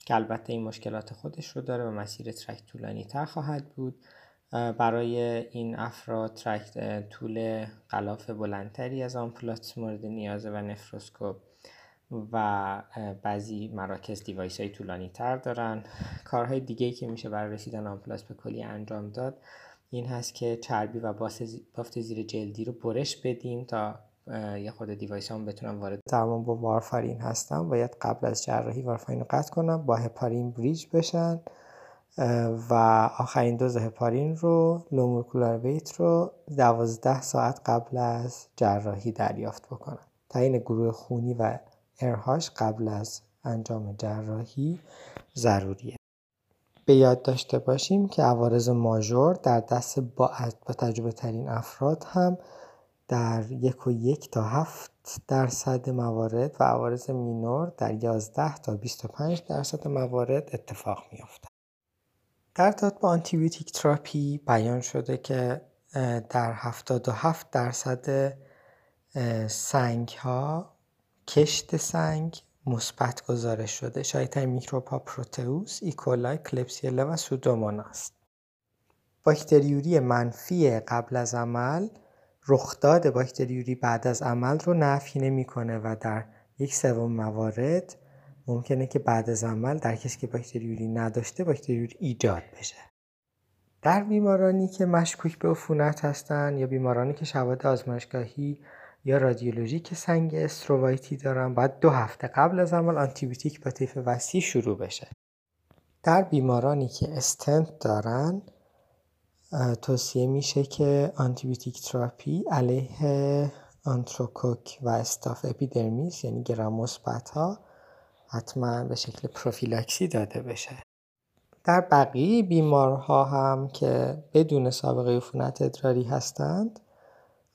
که البته این مشکلات خودش رو داره و مسیر ترک طولانی تر خواهد بود. برای این افراد ترک طول غلاف بلندتری از آمپولات مورد نیازه و نفروسکوپ و بعضی مراکز دیوایس های طولانی تر دارن. کارهای دیگه‌ای که میشه برای رسیدن آمپولات به کلیه انجام داد این هست که چربی و بافت زیر جلدی رو برش بدیم تا یه خود دیوایس هم بتونم وارد تمام با وارفارین هستم. باید قبل از جراحی وارفارین رو قطع کنم، با هپارین بریج بشن و آخرین دوز هپارین رو لومورکولار ویت رو 12 ساعت قبل از جراحی دریافت بکنم. تعیین گروه خونی و ارهاش قبل از انجام جراحی ضروریه. به یاد داشته باشیم که عوارض ماژور در دست با تجربه ترین افراد هم در 1.1 تا 7% موارد و عوارض مینور در 11 تا 25% موارد اتفاق می‌افتد. در داد با آنتیبیوتیک تراپی بیان شده که در 77% سنگ‌ها کشت سنگ مثبت گزارش شده. شایع‌ترین میکروب‌ها پروتئوس، ایکولای، کلبسیلا و سودوموناست. باکتریوری منفی قبل از عمل رخداد باکتریوری بعد از عمل رو نفی نمی‌کنه و در 1/3 موارد ممکنه که بعد از عمل در کسی که باکتریوری نداشته باکتریوری ایجاد بشه. در بیمارانی که مشکوک به عفونت هستن یا بیمارانی که شواهد آزمایشگاهی یا رادیولوژی که سنگ استروایتی دارن باید 2 هفته قبل از عمل آنتیبیوتیک با طیف وسیع شروع بشه. در بیمارانی که استنت دارن توصیه میشه که آنتیبیوتیک تراپی علیه آنتروکوک و استاف اپیدرمیس یعنی گرام مثبت ها حتما به شکل پروفیلاکسی داده بشه. در بقیه بیمارها هم که بدون سابقه عفونت ادراری هستند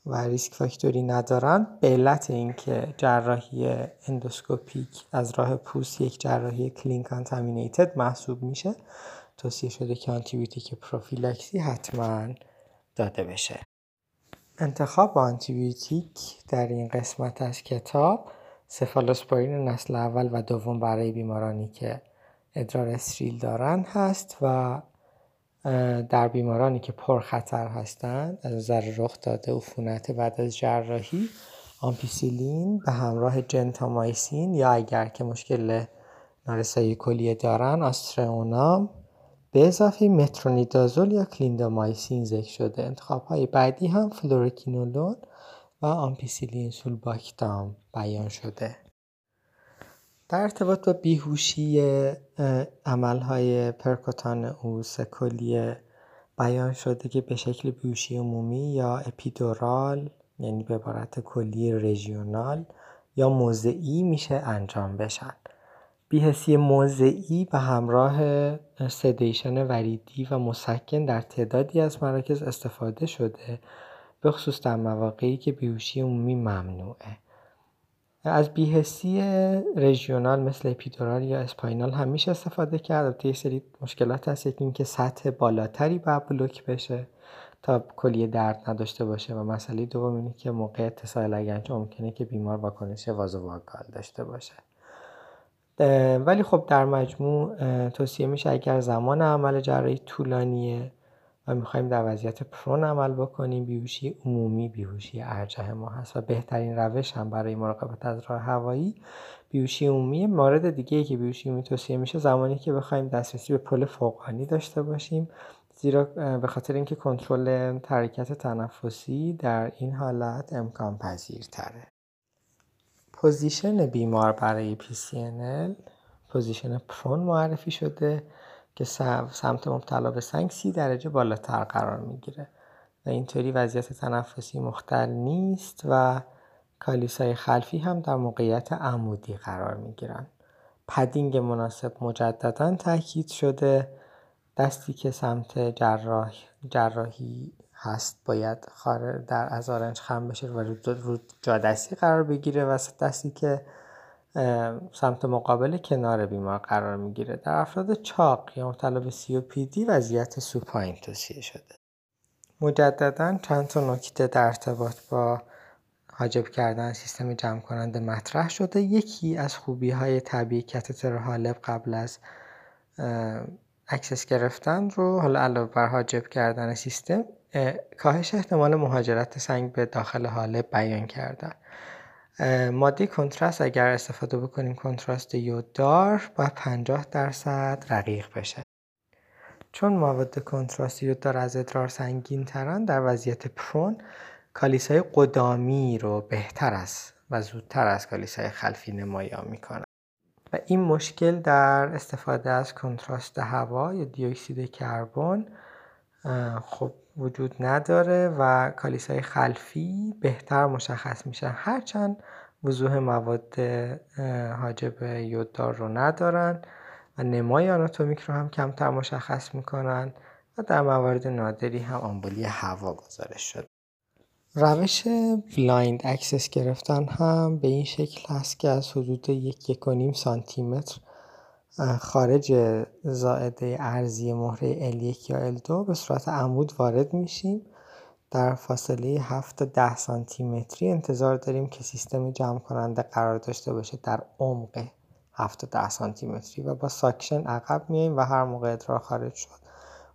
و ریسک فاکتوری ندارن به علت اینکه جراحی اندوسکوپیک از راه پوست یک جراحی کلین کانتامینیتد محسوب میشه توصیه شده که آنتیبیوتیک پروفیلاکسی حتما داده بشه. انتخاب آنتیبیوتیک در این قسمت از کتاب سفالوسپورین نسل اول و دوم برای بیمارانی که ادرار استریل دارن هست و در بیمارانی که پرخطر هستند از نظر رخ داده عفونت بعد از جراحی آمپیسیلین به همراه جنتامایسین یا اگر که مشکل نارسایی کلیه دارن آسترئونام به اضافه مترونیدازول یا کلیندامایسین ذکر شده. انتخاب‌های بعدی هم فلوروکینولون و آمپیسیلین سولباکتام بیان شده. در ارتباط با بیهوشی عملهای پرکوتانئوس کلیه بیان شده که به شکل بیهوشی عمومی یا اپیدورال یعنی به عبارت کلی رژیونال یا موضعی میشه انجام بشن. بیهوشی موضعی به همراه سدیشن وریدی و مسکن در تعدادی از مراکز استفاده شده به خصوص در مواقعی که بیهوشی عمومی ممنوعه. از بیهسی رژیونال مثل اپیدورال یا اسپاینال همیشه استفاده کرد. البته یه سری مشکلات هست، یکی اینکه سطح بالاتری باید بلوک بشه تا کلیه درد نداشته باشه و مسئله دوم اینه که موقع اتصال لگنچ ممکنه که بیمار واکنش وازوواگال داشته باشه. ولی خب در مجموع توصیه میشه اگر زمان عمل جراحی طولانیه و میخوایم در وضعیت پرون عمل بکنیم بیهوشی عمومی بیهوشی ارجح ما هست و بهترین روش هم برای مراقبت از راه هوایی بیهوشی عمومی. مورد دیگه‌ای که بیهوشی عمومی توصیه میشه زمانی که بخوایم دسترسی به پل فوقانی داشته باشیم زیرا به خاطر اینکه کنترل حرکت تنفسی در این حالت امکان پذیرتره. پوزیشن بیمار برای PCNL پوزیشن پرون معرفی شده که سمت مبتلا به سنگ 30 درجه بالاتر قرار میگیره و اینطوری وضعیت تنفسی مختل نیست و کالیسای خلفی هم در موقعیت عمودی قرار میگیرن. پدینگ مناسب مجددا تاکید شده. دستی که سمت جراحی هست باید از آرنج خم بشه و رو جادستی قرار بگیره و دستی که سمت مقابل کنار بیمار قرار میگیره. در افراد چاق یا مبتلا به COPD وضعیت سوپاین توصیه شده. مجدداً چند تا نکته در ارتباط با حاجب کردن سیستم جمع کننده مطرح شده. یکی از خوبی های طبیعی کاتتر حالب قبل از اکسس گرفتن رو حالا علاوه بر حاجب کردن سیستم، کاهش احتمال مهاجرت سنگ به داخل حالب بیان کردن. ماده کنتراست اگر استفاده بکنیم، کنتراست یوددار باید 50% رقیق بشه. چون مواد کنتراست یوددار از ادرار سنگین ترن، در وضعیت پرون کالیسای قدامی رو بهتر است و زودتر از کالیسای خلفی نمایان میکنن و این مشکل در استفاده از کنتراست هوا یا دیوکسید کربن خب وجود نداره و کالیسای خلفی بهتر مشخص میشن، هرچند وضوح مواد حاجب یوددار رو ندارن و نمای آناتومیک رو هم کمتر مشخص میکنن و در موارد نادری هم آمبولی هوا گزارش شده. روش بلایند اکسس گرفتن هم به این شکل هست که از حدود 1.5 سانتیمتر خارج زائده عرضی مهره L1 یا L2 به صورت عمود وارد میشیم. در فاصله 7 تا 10 سانتیمتری انتظار داریم که سیستم جمع کننده قرار داشته باشه در عمق 7 تا 10 سانتیمتری و با ساکشن عقب میایم و هر موقع ادرار خارج شد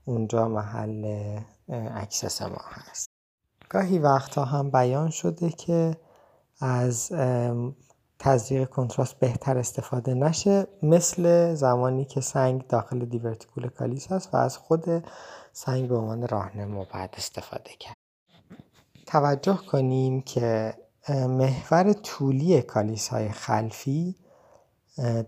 اونجا محل اکسس ما هست. گاهی وقتا هم بیان شده که از تزریق کنتراست بهتر استفاده نشه، مثل زمانی که سنگ داخل دیورتیکول کالیس است و از خود سنگ به عنوان راهنما باید استفاده کرد. توجه کنیم که محور طولی کالیس های خلفی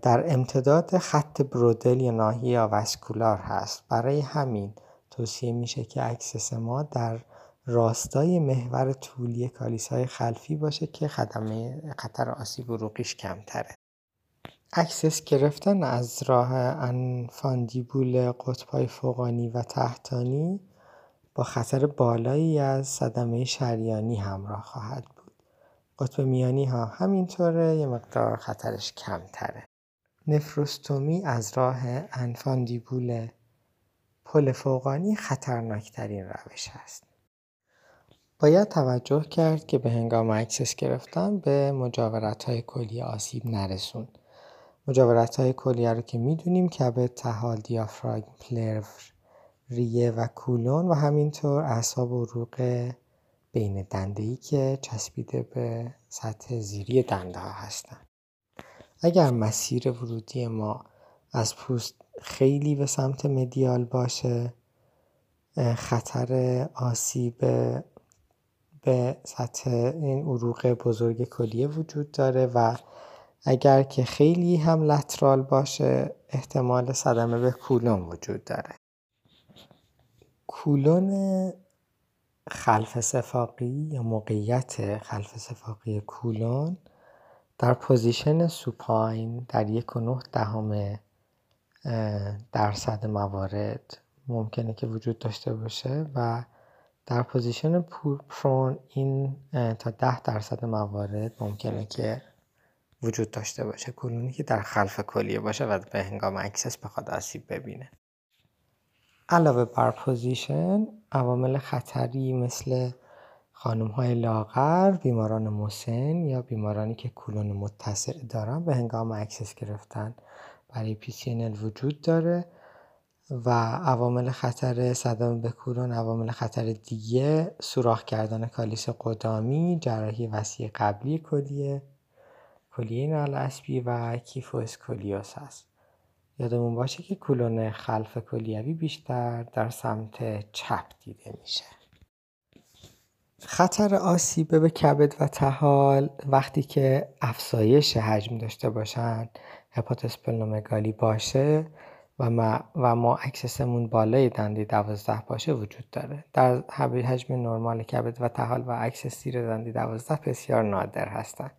در امتداد خط برودل یا ناحیه آواسکولار هست، برای همین توصیه میشه که اکسس ما در راستای محور طولی کالیسای خلفی باشه که خطر آسیب عروقیش کمتره. اکسس گرفتن از راه انفاندیبول قطب‌های فوقانی و تحتانی با خطر بالایی از صدمه شریانی همراه خواهد بود. قطب میانی ها همینطوره، یه مقدار خطرش کمتره. نفروستومی از راه انفاندیبول پل فوقانی خطرناکترین روش هست. باید توجه کرد که به هنگام اکسس گرفتن به مجاورت‌های کلیه آسیب نرسون. مجاورت‌های کلیه رو که می‌دونیم کبد، طحال، دیافراگم، پلور، ریه و کولون و همینطور اعصاب و عروق بین دنده‌ای که چسبیده به سطح زیری دنده ها هستن. اگر مسیر ورودی ما از پوست خیلی به سمت مدیال باشه، خطر آسیب به سطح این عروق بزرگ کلیه وجود داره و اگر که خیلی هم لترال باشه احتمال صدمه به کولون وجود داره. کولون خلف صفاقی یا موقعیت خلف صفاقی کولون در پوزیشن سوپاین در 1.9% موارد ممکنه که وجود داشته باشه و در پوزیشن پرون این تا 10% موارد ممکنه که وجود داشته باشه، کولونی که در خلف کلیه باشه و به هنگام اکسس بخواد آسیب ببینه. علاوه بر پوزیشن، عوامل خطری مثل خانم‌های لاغر، بیماران مسن یا بیمارانی که کولون متسع دارن به هنگام اکسس گرفتن برای PCNL وجود داره و عوامل خطر صدمه به کولون، عوامل خطر دیگه سوراخ کردن کالیس قدامی، جراحی وسیع قبلی کلیه نالعصبی و کیفواسکولیوز است. یادمون باشه که کولون خلف کلیوی بیشتر در سمت چپ دیده میشه. خطر آسیب به کبد و طحال وقتی که افزایش حجم داشته باشن، هپاتاسپلنومگالی باشه و ما اکسسمون بالای دنده 12 باشه وجود داره. در حجم نرمال کبد و طحال و اکسس زیر دنده 12 بسیار نادر هستند،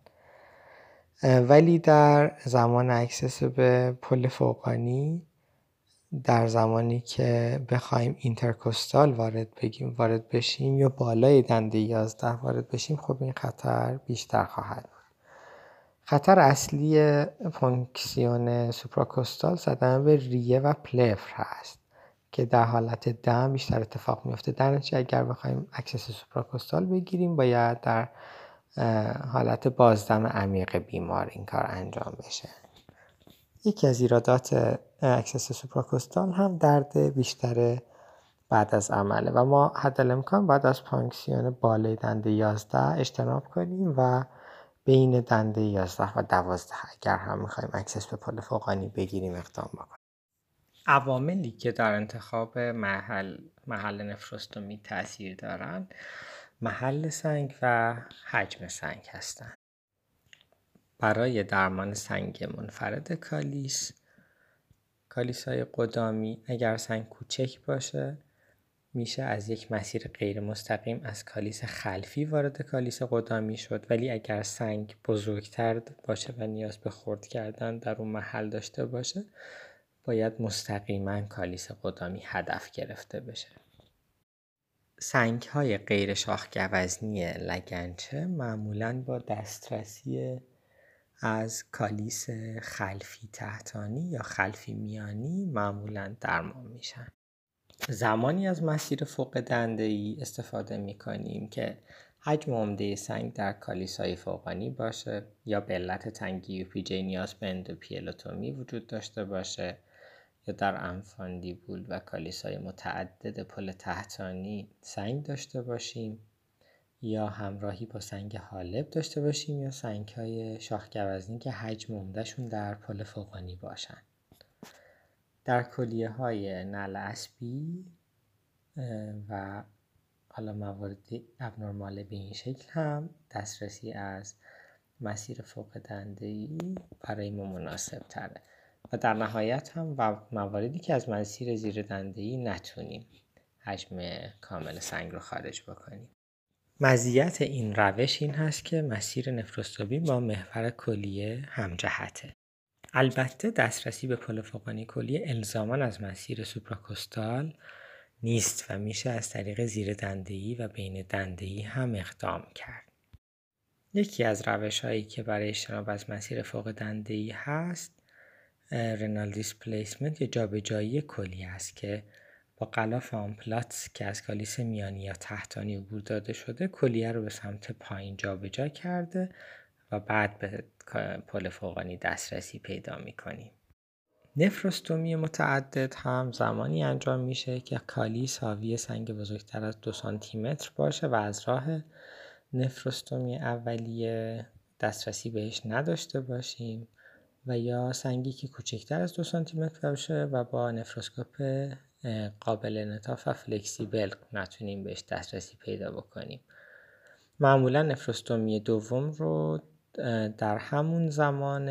ولی در زمان اکسس به پل فوقانی، در زمانی که بخوایم اینترکوستال وارد بشیم یا بالای دنده 11 وارد بشیم، خب این خطر بیشتر خواهد بود. خطر اصلی فانکسیون سوپراکوستال زدن به ریه و پلفر هست که در حالت دم بیشتر اتفاق میفته. در نتیجه اگر بخوایم اکسس سوپراکوستال بگیریم باید در حالت بازدم عمیق بیمار این کار انجام بشه. یکی از ایرادات اکسس سوپراکوستال هم درد بیشتر بعد از عمله و ما حد الامکان بعد از فانکسیون بالای دنده 11 اجتناب کنیم و بین دنده 11 و 12 اگر هم میخوایم اکسس به پل فوقانی بگیریم اقدام بکنیم. عواملی که در انتخاب محل نفروستومی تأثیر دارند محل سنگ و حجم سنگ هستند. برای درمان سنگ منفرد کالیس‌های قدامی اگر سنگ کوچک باشه میشه از یک مسیر غیر مستقیم از کالیس خلفی وارد کالیس قدامی شد، ولی اگر سنگ بزرگتر باشه و نیاز به خرد کردن در اون محل داشته باشه باید مستقیما کالیس قدامی هدف گرفته بشه. سنگ‌های غیر شاخ‌گوزنی لگنچه معمولاً با دسترسی از کالیس خلفی تحتانی یا خلفی میانی معمولاً درمان میشن. زمانی از مسیر فوق دنده‌ای استفاده میکنیم که حجم عمده سنگ در کالیس‌های فوقانی باشه یا به علت تنگی یوپیجی نیاز به اندوپیلوتومی وجود داشته باشه یا در انفاندیبول و کالیس‌های متعدد پل تحتانی سنگ داشته باشیم یا همراهی با سنگ حالب داشته باشیم یا سنگ‌های شاخ‌گوزنی که حجم عمده‌شون در پل فوقانی باشن. در کلیه‌های نعل عصبی و حالا موارد ابنرمال به این شکل هم دسترسی از مسیر فوق دنده‌ای برای ما مناسب تره و در نهایت هم مواردی که از مسیر زیر دنده‌ای نتونیم حجم کامل سنگ رو خارج بکنیم. مزیت این روش این هست که مسیر نفروستومی با محور کلیه همجهته. البته دسترسی به پل فوقانی کلیه الزاماً از مسیر سوپراکوستال نیست و میشه از طریق زیر دنده‌ای و بین دنده‌ای هم اقدام کرد. یکی از روش‌هایی که برای اجتناب از مسیر فوق دنده‌ای هست رنال دیسپلیسمنت یا جابجایی کلیه است که با غلاف آمپلات که از کالیس میانی یا تحتانی عبور داده شده کلیه رو به سمت پایین جابجا کرده و بعد به پل فوقانی دسترسی پیدا می‌کنیم. نفروستومی متعدد هم زمانی انجام میشه که کالیس حاوی سنگ بزرگتر از 2 سانتی متر باشه و از راه نفروستومی اولیه دسترسی بهش نداشته باشیم و یا سنگی که کوچکتر از 2 سانتی متر باشه و با نفروسکوپ قابل انعطاف و فلکسیبل نتونیم بهش دسترسی پیدا بکنیم. معمولا نفروستومی دوم رو در همون زمان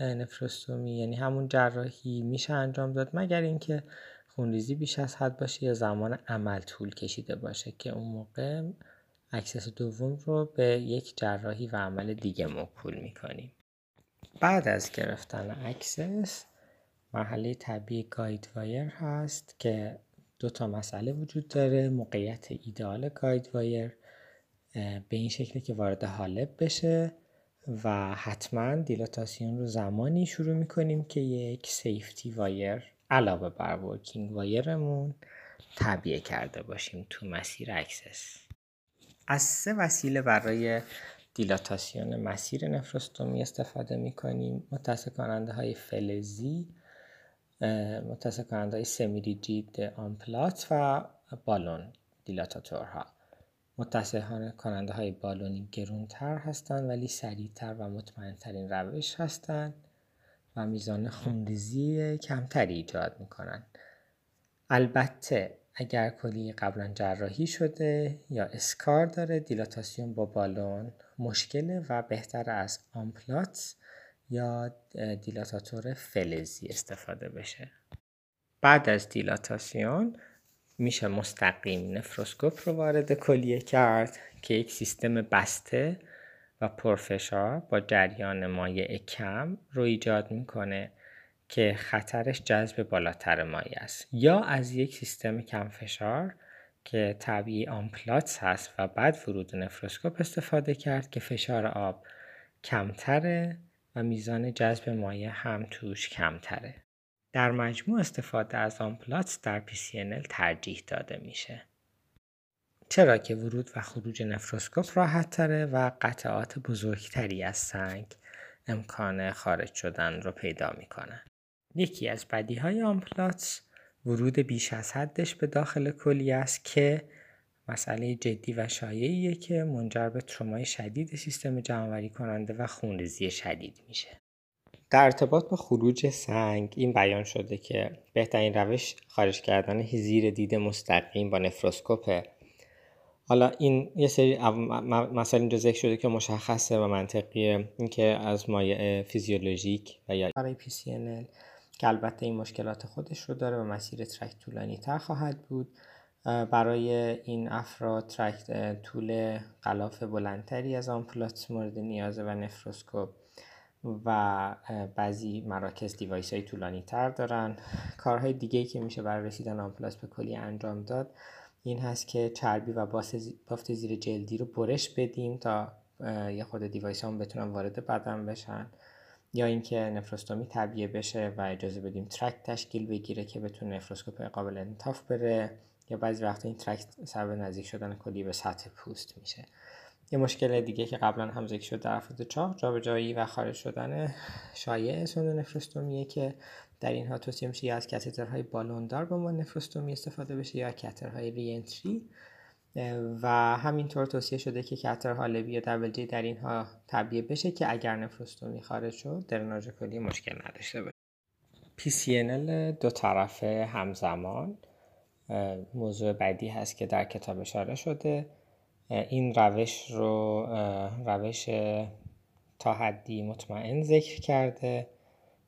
نفروستومی یعنی همون جراحی میشه انجام داد مگر اینکه خونریزی بیش از حد باشه یا زمان عمل طول کشیده باشه که اون موقع اکسس دوم رو به یک جراحی و عمل دیگه موکول میکنیم. بعد از گرفتن اکسس مرحله طبیعی گاید وایر هست که 2 مسئله وجود داره. موقعیت ایدئال گاید وایر به این شکلی که وارد حالب بشه و حتما دیلاتاسیون رو زمانی شروع میکنیم که یک سیفتی وایر علاوه بر ورکینگ وایرمون تعبیه کرده باشیم تو مسیر اکسس. از 3 وسیله برای دیلاتاسیون مسیر نفروستومی استفاده میکنیم: متسع کننده های فلزی، متسع کننده های سمیریجید آمپلات و بالون دیلاتاتورها. متسع کننده های بالونی گرونتر هستند ولی سریعتر و مطمئنترین روش هستند و میزان خونریزی کمتری ایجاد میکنند. البته اگر کلیه قبلا جراحی شده یا اسکار داره دیلاتاسیون با بالون مشکله و بهتر از آمپلات یا دیلاتاتور فلزی استفاده بشه. بعد از دیلاتاسیون میشه مستقیم نفروسکوپ رو وارد کلیه کرد که یک سیستم بسته و پرفشار با جریان مایع کم رو ایجاد میکنه که خطرش جذب بالاتر مایع است، یا از یک سیستم کم فشار که طبیعی آمپلات هست و بعد ورود نفروسکوپ استفاده کرد که فشار آب کمتره و میزان جذب مایع هم توش کمتره. در مجموع استفاده از آمپلاتس در PCNL ترجیح داده میشه، چرا که ورود و خروج نفروسکوپ راحت تره و قطعات بزرگتری از سنگ امکان خارج شدن رو پیدا میکنن. یکی از بدیهای آمپلاتس ورود بیش از حدش به داخل کلیه است که مسئله جدی و شایعیه که منجر به ترومای شدید سیستم جمع‌آوری کننده و خونریزی شدید میشه. در ارتباط با خروج سنگ این بیان شده که بهترین روش خارج کردن زیر دید مستقیم با نفروسکوپه. حالا این یه سری مسائل اینجا ذکر شده که مشخصه و منطقیه، اینکه از مایع فیزیولوژیک و یا برای PCNL که البته این مشکلات خودش رو داره و مسیر ترک طولانی تر خواهد بود. برای این افراد ترک طول غلاف بلندتری از آمپلاتس مورد نیازه و نفروسکوپ و بعضی مراکز دیوایس های طولانی تر دارن. کارهای دیگه‌ای که میشه برای رسیدن آمپلاتس به کلیه انجام داد این هست که چربی و بافت زیر جلدی رو برش بدیم تا یه خود دیوایس هم بتونن وارد بدن بشن، یا اینکه نفروستومی تبیه بشه و اجازه بدیم ترک تشکیل بگیره که بتونه نفروسکوپ قابل انعطاف بره، یا بعضی وقتا این ترک سبب نزدیک شدن کلیه به سطح پوست میشه. یه مشکل دیگه که قبلا هم ذکر شد در افراد چاق، جابجایی و خارج شدن شایع سوندونفروستومیه که در اینها توصیه میشه یا از کاتترهای بالوندار به عنوان نفروستومی استفاده بشه یا کاتترهای ری‌انتری، و همینطور توصیه شده که کاتترها لبی یا دبل جی در اینها تبیه بشه که اگر نفروستومی خارج شد درناژ کلیه مشکل نداشته باشه. PCNL دو طرفه همزمان موضوع بعدی هست که در کتاب اشاره شده. این روش رو روش تا حدی مطمئن ذکر کرده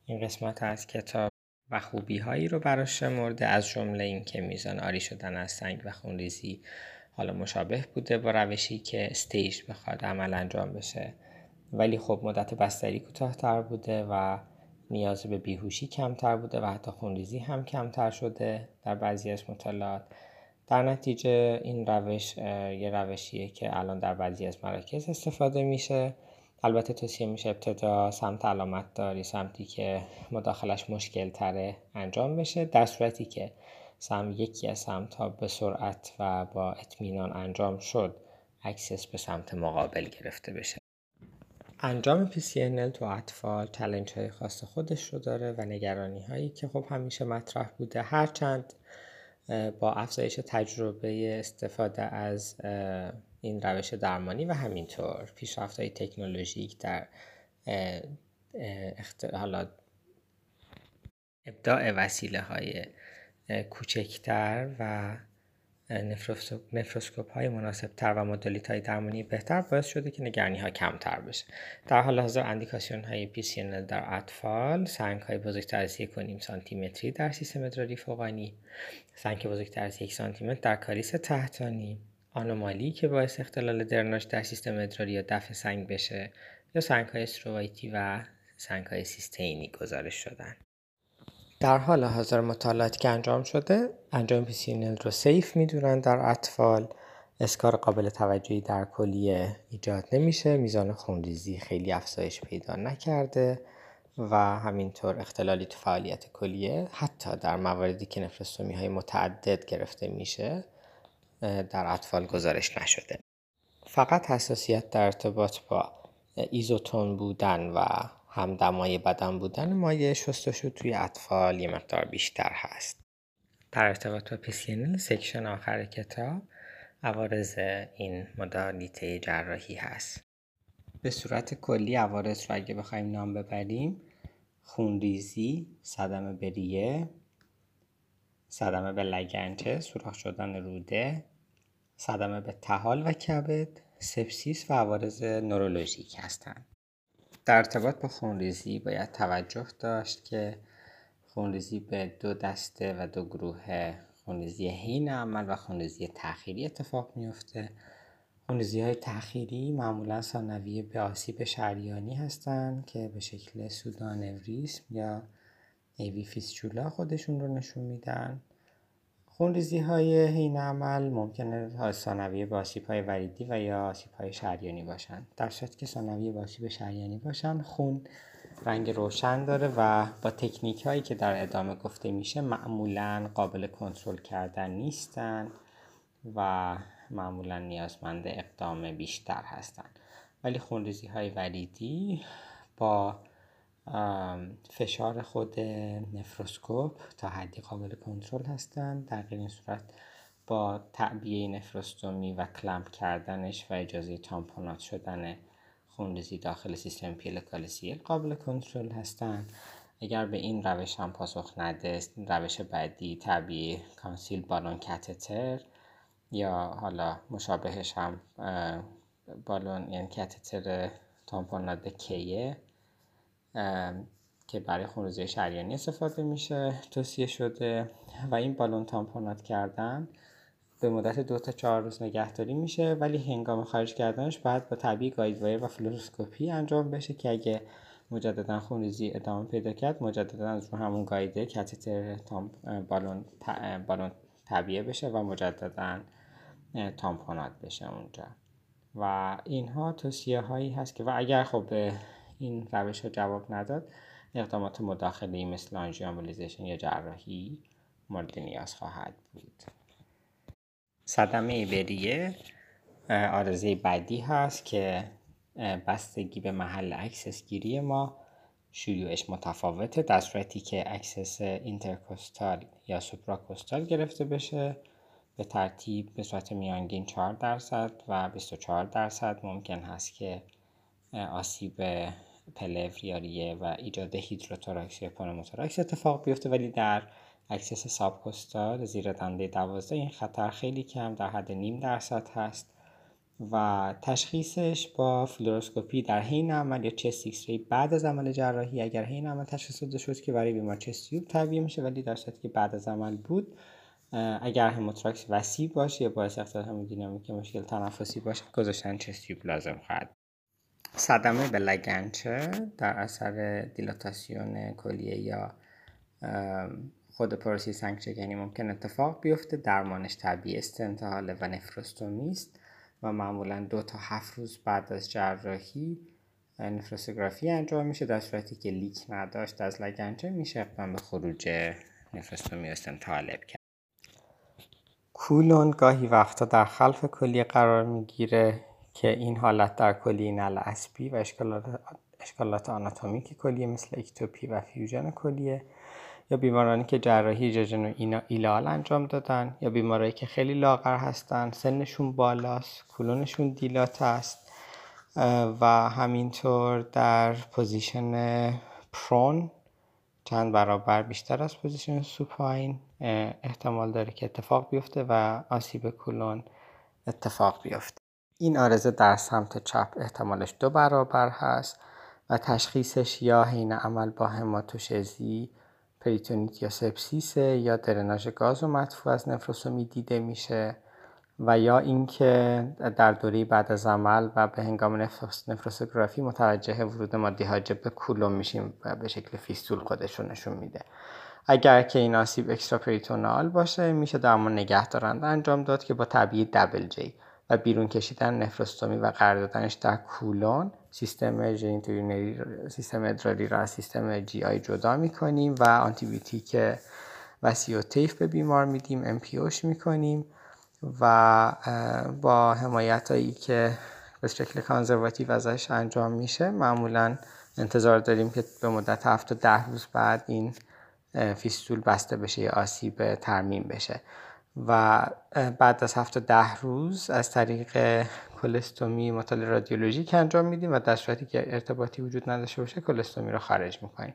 این قسمت از کتاب و خوبی هایی رو براش شمرده، از جمله این که میزان آری شدن از سنگ و خونریزی حالا مشابه بوده با روشی که استیج بخواد عمل انجام بشه، ولی خب مدت بستری کوتاه‌تر بوده و نیاز به بیهوشی کمتر بوده و حتی خونریزی هم کمتر شده در بعضی از مطالعات. در نتیجه این روش یه روشیه که الان در بعضی از مراکز استفاده میشه. البته توصیه میشه ابتدا سمت علامت داری، سمتی که مداخلش مشکل تره انجام بشه، در صورتی که یکی از سمت‌ها به سرعت و با اطمینان انجام شد اکسس به سمت مقابل گرفته بشه. انجام PCNL تو اطفال چالش های خاص خودش رو داره و نگرانی هایی که خب همیشه مطرح بوده، هرچند با افزایش تجربه استفاده از این روش درمانی و همینطور پیشرفت‌های تکنولوژیک در ابداع وسیله‌های کوچکتر و نفروسکوپ‌های مناسب‌تر و مدلیت‌های درمانی بهتر باعث شده که نگرانی‌ها کمتر بشه. در حال حاضر اندیکاسیون‌های PCNL در اطفال سنگ‌های بزرگتر از 1.5 سانتی‌متری در سیستم ادراری فوقانی، سنگ بزرگتر از 1 سانتی‌متر در کاریس تحتانی، آنومالی که باعث اختلال درناژ در سیستم ادراری یا دفع سنگ بشه، یا سنگ‌های استروایتی و سنگ‌های سیستینی گزارش شدن. در حال حاضر مطالعاتی که انجام شده انجام PCNL رو سیف میدونن. در اطفال اسکار قابل توجهی در کلیه ایجاد نمیشه، میزان خونریزی خیلی افزایش پیدا نکرده و همینطور اختلالی تو فعالیت کلیه حتی در مواردی که نفروستومی های متعدد گرفته میشه در اطفال گزارش نشده. فقط حساسیت در ارتباط با ایزوتون بودن و همدمای بدن بودن مایع شستشو توی اطفال یه مقدار بیشتر هست. در ارتباط با PCNL سکشن آخر کتاب عوارض این مدالیته جراحی هست. به صورت کلی عوارض رو اگه بخوایم نام ببریم، خونریزی، صدمه به ریه، صدمه به لگنچه، سوراخ شدن روده، صدمه به طحال و کبد، سپسیس و عوارض نورولوژیک هستند. در ارتباط با خونریزی باید توجه داشت که خونریزی به دو دسته و دو گروه، خونریزی حین عمل و خونریزی تأخیری اتفاق میفته. خونریزی های تأخیری معمولا ثانویه به آسیب شریانی هستند که به شکل سودانوریسم یا ایوی فیسچولا خودشون رو نشون میدن. خونریزی های حین عمل ممکنه ثانویه به آسیب های وریدی و یا آسیب های شریانی باشن. در صورتی که ثانویه به آسیب شریانی باشن، خون رنگ روشن داره و با تکنیک هایی که در ادامه گفته میشه معمولا قابل کنترل کردن نیستن و معمولا نیازمند اقدام بیشتر هستن، ولی خونریزی های وریدی با فشار خود نفروسکوپ تا حدی قابل کنترل هستند. در غیر این صورت با تعبیه نفروستومی و کلمپ کردنش و اجازه تامپونات شدن خونریزی داخل سیستم پیلوکالسیل قابل کنترل هستند. اگر به این روش هم پاسخ نده، روش بعدی تعبیه کانسیل بالون کاتتر یا حالا مشابهش هم بالون یعنی کاتتر تامپونات کیه که برای خونریزی شریانی استفاده میشه توصیه شده و این بالون تامپونات کردن به مدت 2 تا 4 روز نگهداری میشه، ولی هنگام خارج کردنش باید با تعبیه گایدوایر و فلوروسکوپی انجام بشه که اگه مجددا خونریزی ادامه پیدا کرد مجددا از رو همون گایده کاتتر بالون تعبیه بشه و مجددا تامپونات بشه اونجا. و اینها توصیه هایی هست که و اگر خب این روش ها جواب نداد اقدامات مداخله‌ای مثل آنژیوامبولیزیشن یا جراحی مورد نیاز خواهد بود. صدمه بریه آرزه بعدی هست که بستگی به محل اکسس گیری ما شیوعش متفاوته، در صورتی که اکسس اینترکوستال یا سوپراکوستال گرفته بشه به ترتیب به صورت میانگین 4% و 24% ممکن هست که آسیب پلوریاریه و ایجاد هیدروتوراکس یا پنوموتوراکس اتفاق بیفته، ولی در اکسس ساب کوستال زیر دنده 12 این خطر خیلی کم در حد 0.5% هست و تشخیصش با فلوروسکوپی در حین عمل یا چست ایکس ری بعد از عمل جراحی. اگر حین عمل تشخیص داده شد که برای بیمار چست تیوب تعبیه میشه، ولی در صورتی که بعد از عمل بود اگر هموتراکس وسیع باشه یا باعث اختلال همودینامیک مشکل تنفسی باشه گذاشتن چست تیوب لازم خواهد. صدمه به لگنچه در اثر دیلاتاسیون کلیه یا خود پروسی سنگ شکنی ممکن اتفاق بیفته. درمانش طبیعی استنتحاله و نفروستومی است و معمولا 2 تا 7 روز بعد از جراحی نفروسوگرافی انجام میشه. در صورتی که لیک نداشت از لگنچه میشه اقدام به خروج نفروستومی استنتحاله کرد. کولون گاهی وقتا در خلف کلیه قرار میگیره که این حالت در کلیه نل اسپی و اشکالات آناتومیک کلیه مثل اکتوپی و فیوژن کلیه یا بیمارانی که جراحی ججن و ایلال انجام دادن یا بیمارایی که خیلی لاغر هستن، سنشون بالاست، کولونشون دیلات است و همینطور در پوزیشن پرون چند برابر بیشتر از پوزیشن سوپاین احتمال داره که اتفاق بیفته و آسیب کولون اتفاق بیفته. این آرزه در سمت چپ احتمالش 2 برابر هست و تشخیصش یا حین عمل با هماتوشزی، پریتونیت یا سپسیس یا درناژ گاز و مدفوع از نفروسومی دیده میشه و یا اینکه در دوره بعد از عمل و به هنگام نفروسوگرافی متوجه ورود ماده حاجب به کولون میشیم و به شکل فیستول خودش رو نشون میده. اگر که این آسیب اکستراپریتونال باشه میشه درمان نگهدارنده انجام داد که با تعبیه دبل جی و بیرون کشیدن نفروستومی و قرار دادنش در کولون سیستم ژنیتویورینری سیستم ادراری را از سیستم جی آی جدا می‌کنیم و آنتی بیوتیک وسیوتیف به بیمار میدیم، ام پی اوش می‌کنیم و با حمایتایی که به شکل کانزرواتیو ازش انجام میشه معمولاً انتظار داریم که به مدت 7 تا 10 روز بعد این فیستول بسته بشه یا آسیب ترمیم بشه و بعد از 7 تا 10 روز از طریق کولستومی مطالعه رادیولوژیک انجام میدیم و در صورتی که ارتباطی وجود نداشته باشه کولستومی رو خارج میکنیم.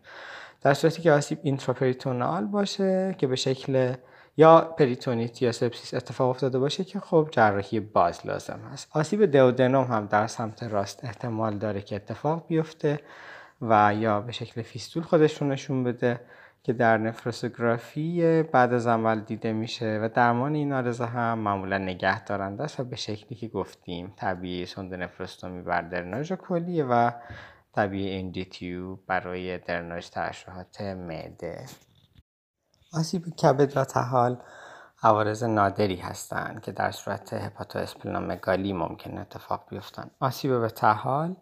در صورتی که آسیب اینتراپریتونال باشه که به شکل یا پریتونیت یا سپسیس اتفاق افتاده باشه که خب جراحی باز لازم است. آسیب دئودنوم هم در سمت راست احتمال داره که اتفاق بیفته و یا به شکل فیستول خودش رو نشون بده که در نفروسوگرافی بعد از عمل دیده میشه و درمان این آرزه هم معمولا نگه دارنده است و به شکلی که گفتیم طبیعی سوند نفروستومی بر درناژ کلیه و طبیعی اندیتیو برای درناژ ترشحات معده. آسیب کبد و طحال عوارض نادری هستند که در صورت هپاتواسپلنومگالی ممکن اتفاق بیفتند. آسیب به طحال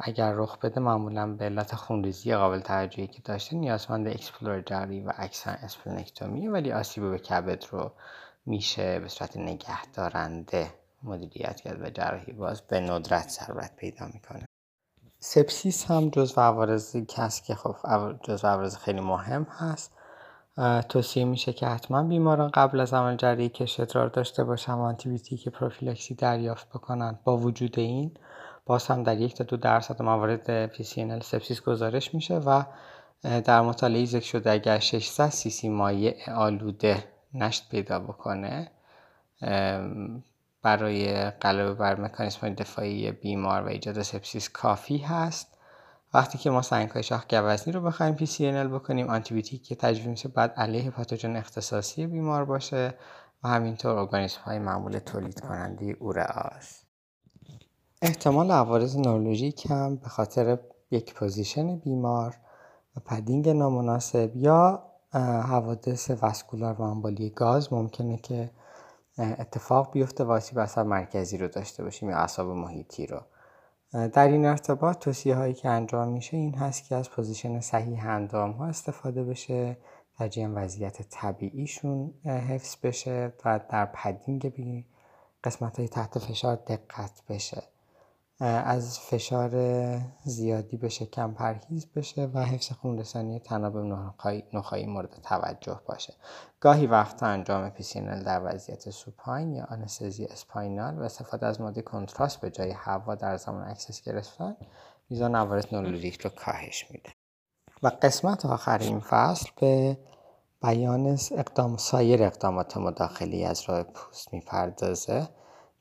اگر رخ بده معمولا به علت خونریزی قابل توجهی که داشته نیازمند اکسپلور جاری و اکثر اسپلنکتومی، ولی آسیب به کبد رو میشه به صورت نگهدارنده مدیریت کرد و جراحی باز به ندرت ضرورت پیدا میکنه. سپسیس هم جزو عوارض کس که خب جزو عوارض خیلی مهم هست. توصیه میشه که حتما بیماران قبل از عمل جراحی کش ادرار داشته باشن و آنتی بیوتیک پروفیلکسی دریافت بکنن. با وجود این باز هم در 1 تا 2% موارد PCNL سپسیس گزارش میشه و در مطالعه ذکر شده اگر 600 سی‌سی مایع آلوده نشت پیدا بکنه برای غلبه بر مکانیسم دفاعی بیمار و ایجاد سپسیس کافی هست. وقتی که ما سنگ‌های شاخ گوزنی رو بخوایم PCNL بکنیم، آنتی بیوتیک که تجویز میشه باید علیه پاتوژن اختصاصی بیمار باشه و همینطور ارگانیسم‌های معمول تولید کننده اورئاس. احتمال عوارض نورولوژیک هم به خاطر یک پوزیشن بیمار و پدینگ نامناسب یا حوادث واسکولار و آمبولی گاز ممکنه که اتفاق بیفته و آسیب اعصاب مرکزی رو داشته باشیم یا اعصاب محیطی رو. در این ارتباط توصیه هایی که انجام میشه این هست که از پوزیشن صحیح اندام ها استفاده بشه، ترجیحاً وضعیت طبیعیشون حفظ بشه و در پدینگ قسمت های تحت فشار دقت بشه، از فشار زیادی به شکم پرهیز بشه و حفظ خونرسانی تناب نخاعی مورد توجه باشه. گاهی وقتا انجام PCNL در وضعیت سوپاین یا آنستزی اسپاینال و استفاده از ماده کنتراست به جای هوا در زمان اکسس گرفتن میزان عوارض نورولوژیک رو کاهش میده. و قسمت آخر این فصل به بیان سایر اقدامات مداخلی از راه پوست میپردازه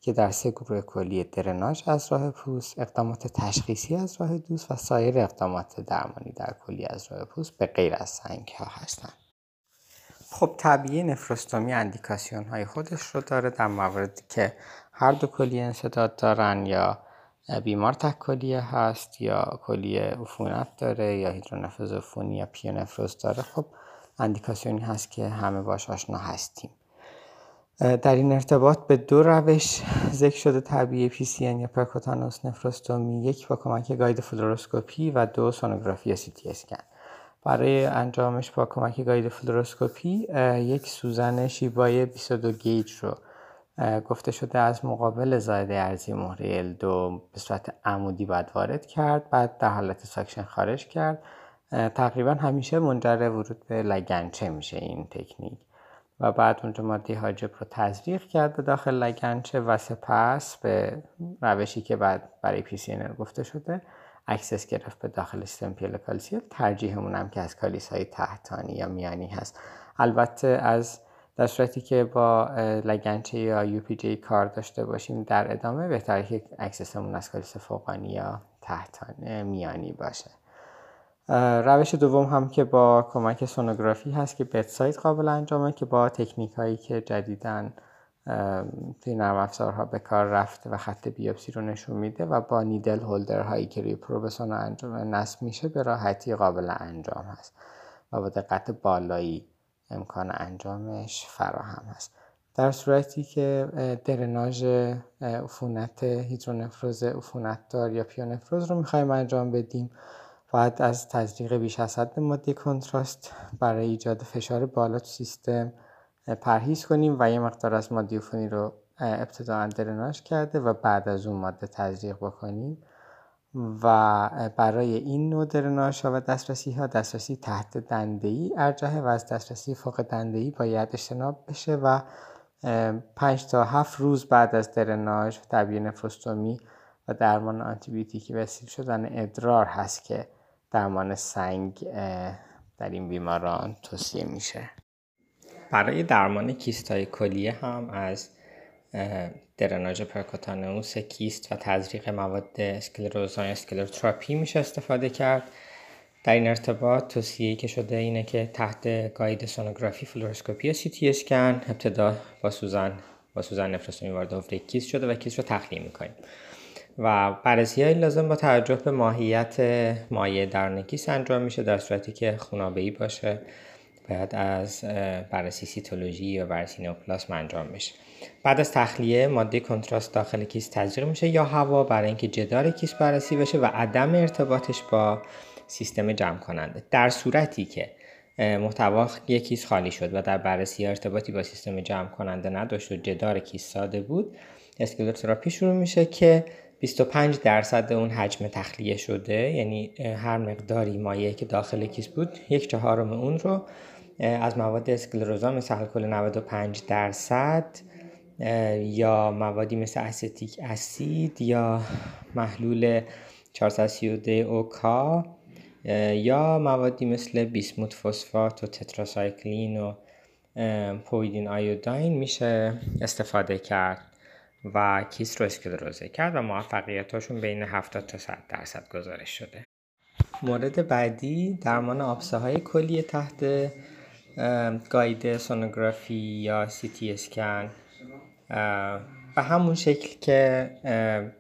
که در 3 گروه کلی درناژ از راه پوست، اقدامات تشخیصی از راه دوست و سایر اقدامات درمانی در کلی از راه پوست به غیر از سنگ‌ها هستند. خب طبیعی نفروستومی اندیکاسیون های خودش رو داره در مواردی که هر دو کلیه انسداد دارن یا بیمار تک کلیه هست یا کلیه عفونت داره یا هیدرونفوز عفونی یا پیونفروز داره. خب اندیکاسیونی هست که همه باش آشنا هستیم. در این ارتباط به 2 روش ذکر شده طبیعی PCN یا پرکوتانوس نفروستومی، یک با کمک گاید فلوروسکوپی و 2 سونوگرافی یا CT اسکن. برای انجامش با کمک گاید فلوروسکوپی یک سوزن شیبای 22 گیج رو گفته شده از مقابل زایده عرضی مهره L2 به صورت عمودی باید وارد کرد، بعد در حالت ساکشن خارج کرد. تقریبا همیشه منجر به ورود به لگنچه میشه این تکنیک و بعد اونجا ماده حاجب رو تزریق کرد به داخل لگنچه و سپس به روشی که بعد برای PCNL گفته شده اکسس گرفت به داخل سیستم پیلوکالسیال. ترجیحمون هم که از کالیس‌های تحتانی یا میانی هست، البته از در صورتی که با لگنچه یا UPJ کار داشته باشیم در ادامه بهتره که اکسسمون از کالیس فوقانی یا تحتانی میانی باشه. روش دوم هم که با کمک سونوگرافی هست که بدساید قابل انجامه که با تکنیک هایی که جدیداً توی نرم افزارها به کار رفته و خط بیوپسی رو نشون میده و با نیدل هولدر هایی که روی پروبسون انجام نصب میشه به راحتی قابل انجام هست و با دقت بالایی امکان انجامش فراهم هست. در صورتی که درناژ عفونت هیدرونفروز عفونت‌دار یا پیونفروز رو میخوایم انجام بدیم، بعد از تزریق بیش از حد ماده کنتراست برای ایجاد فشار بالا تو سیستم پرهیز کنیم و یه مقدار از ماده عفونی رو ابتداً درناژ کرده و بعد از اون ماده تزریق بکنیم. و برای این نوع درناژ و دسترسی‌ها دسترسی تحت دنده‌ای ارجحه و از دسترسی فوق دنده‌ای باید اجتناب بشه و 5 تا 7 روز بعد از درناژ طبیعی نفروستومی و درمان آنتی بیوتیکی و سیل شدن ادرار هست که درمان سنگ در این بیماران توصیه میشه. برای درمان کیست‌های کلیه هم از درناژ پرکوتانئوس کیست و تزریق مواد اسکلروزان یا اسکلروتراپی میشه استفاده کرد. در این ارتباط توصیه‌ای که شده اینه که تحت گاید سونوگرافی، فلوروسکوپی یا CT اسکن ابتدا با سوزن نفروستومی وارد حفره کیست شده و کیست رو تخلیه می‌کنیم و بررسی‌های لازم با توجه به ماهیت مایع درون کیست انجام میشه. در صورتی که خونابهی باشه باید از بررسی سیتولوژی یا بررسی نوپلاسم انجام بشه. بعد از تخلیه ماده کنتراست داخل کیست تزریق میشه یا هوا برای اینکه جدار کیست بررسی بشه و عدم ارتباطش با سیستم جمع کننده. در صورتی که محتوا یک کیست خالی شد و در بررسی ارتباطی با سیستم جمع کننده نداشت و جدار کیست ساده بود، اسکلروتراپی شروع میشه که 25% اون حجم تخلیه شده، یعنی هر مقداری مایع که داخل کیست بود 1/4 اون رو از مواد اسکلروزا مثل الکل 95% یا موادی مثل استیک اسید یا محلول 432 اوکا یا موادی مثل بیسموت فسفات و تتراسایکلین و پویدین آیودین میشه استفاده کرد و کیست رو اسکلروزه کرد و موفقیتاشون بین 70% تا 100% گزارش شده. مورد بعدی درمان آبسه های کلیه تحت گاید سونوگرافی یا سی تی اسکن به همون شکل که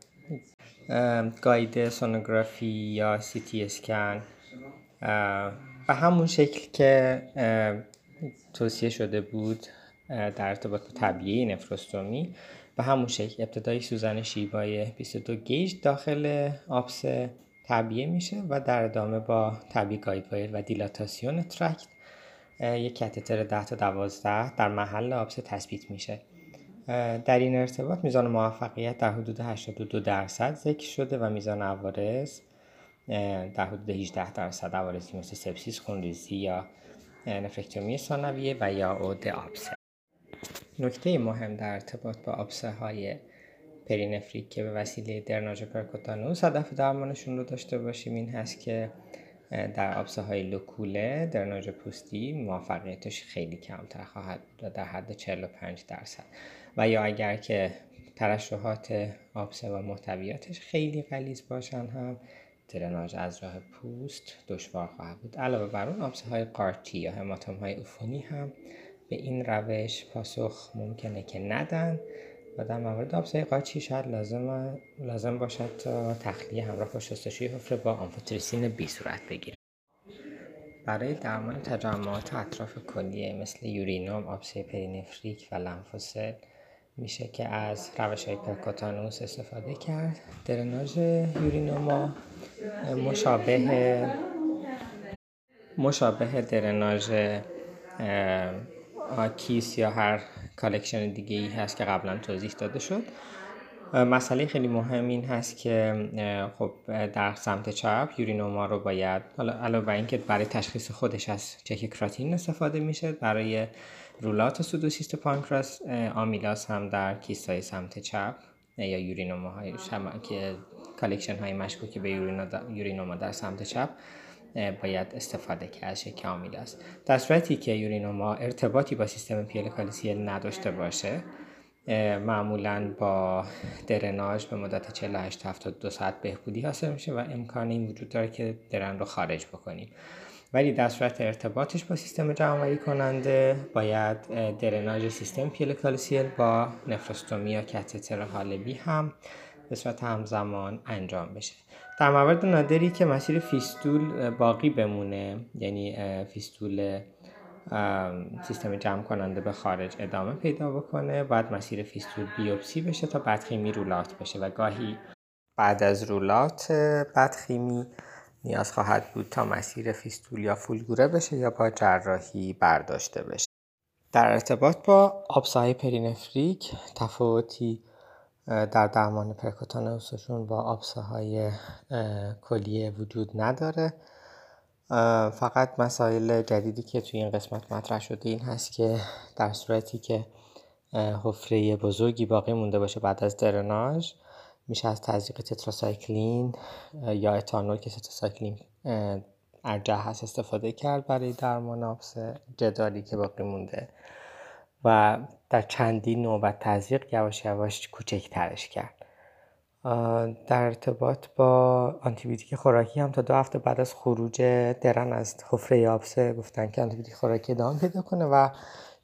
توصیه شده بود در ارتباط با تبیه نفروستومی، به همون شکل ابتدای سوزن شیبای 22 گیج داخل آبسه تبیه میشه و در ادامه با تبیه گاید وایر و دیلاتاسیون ترکت یک کاتتر 10 تا 12 در محل آبسه تثبیت میشه. در این ارتباط میزان موفقیت در حدود 82% ذکر شده و میزان عوارض در حدود 18% عوارضی مثل سپسیس، خونریزی یا نفرکتومی ثانویه و یا عود آبسه. نکته مهم در ارتباط با آبسه های پرینفریک که به وسیله درناژ پرکوتانوس هدف درمانشون رو داشته باشیم این هست که در آبسه های لوکوله درناژ پوستی موفقیتش خیلی کمتر خواهد بود، در حد 45% و یا اگر که ترشحات آبسه و محتویاتش خیلی غلیظ باشن هم درناژ از راه پوست دشوار خواهد بود. علاوه بر اون آبسه های قارچی یا هماتوم های عفونی هم به این روش پاسخ ممکنه که ندن و در مورد آبسه قارچی شاید لازم باشد تا تخلیه همراه با شستشوی حفره با آمفتریسین B صورت بگیرد. برای درمان تجمعات اطراف کلیه مثل یورینوم، آبسه پرینفریک و لنفوسل میشه که از روش‌های پرکوتانوس استفاده کرد. درناژ یورینوم مشابه درناژ کیس یا هر کالکشن دیگه ای هست که قبلا توضیح داده شد. مسئله خیلی مهم این هست که خب در سمت چپ یورینوما رو باید علاوه بر اینکه برای تشخیص خودش از چک کراتین استفاده میشه، برای رولات سودوسیست پانکراس آمیلاز هم در کیست‌های سمت چپ یا یورینوماهای که کالکشن های مشکوک به یورینوما در سمت چپ باید استفاده کرد از شک آمیلاز. در صورتی که یورینوما ارتباطی با سیستم پیل کالسیل نداشته باشه معمولاً با درناژ به مدت 48 تا 72 ساعت بهبودی حاصل میشه و امکان این وجود داره که درن رو خارج بکنیم، ولی در صورت ارتباطش با سیستم جمع‌آوری کننده باید درناژ سیستم پیل کالسیل با نفروستومی یا کاتتر حالبی هم به صورت همزمان انجام بشه. در موارد نادری که مسیر فیستول باقی بمونه، یعنی فیستول سیستم جمع کننده به خارج ادامه پیدا بکنه، باید مسیر فیستول بیوپسی بشه تا بدخیمی رولات بشه و گاهی بعد از رولات بدخیمی نیاز خواهد بود تا مسیر فیستول یا فولگوره بشه یا با جراحی برداشته بشه. در ارتباط با آبسه های پرینفریک تفاوتی در درمان پرکوتانوسشون با آبسه های کلیه وجود نداره، فقط مسائل جدیدی که توی این قسمت مطرح شده این هست که در صورتی که حفره بزرگی باقی مونده باشه بعد از درناژ میشه از تزریق تتراسایکلین یا اتانول که تتراسایکلین ارجح هست استفاده کرد برای درمان آبسه جداری که باقی مونده و در چندین نوبت تزریق یواش یواش کوچکترش کرد. در ارتباط با آنتیبیوتیک خوراکی هم تا 2 هفته بعد از خروج درن از حفره آبسه گفتن که آنتیبیوتیک خوراکی ادامه پیدا کنه و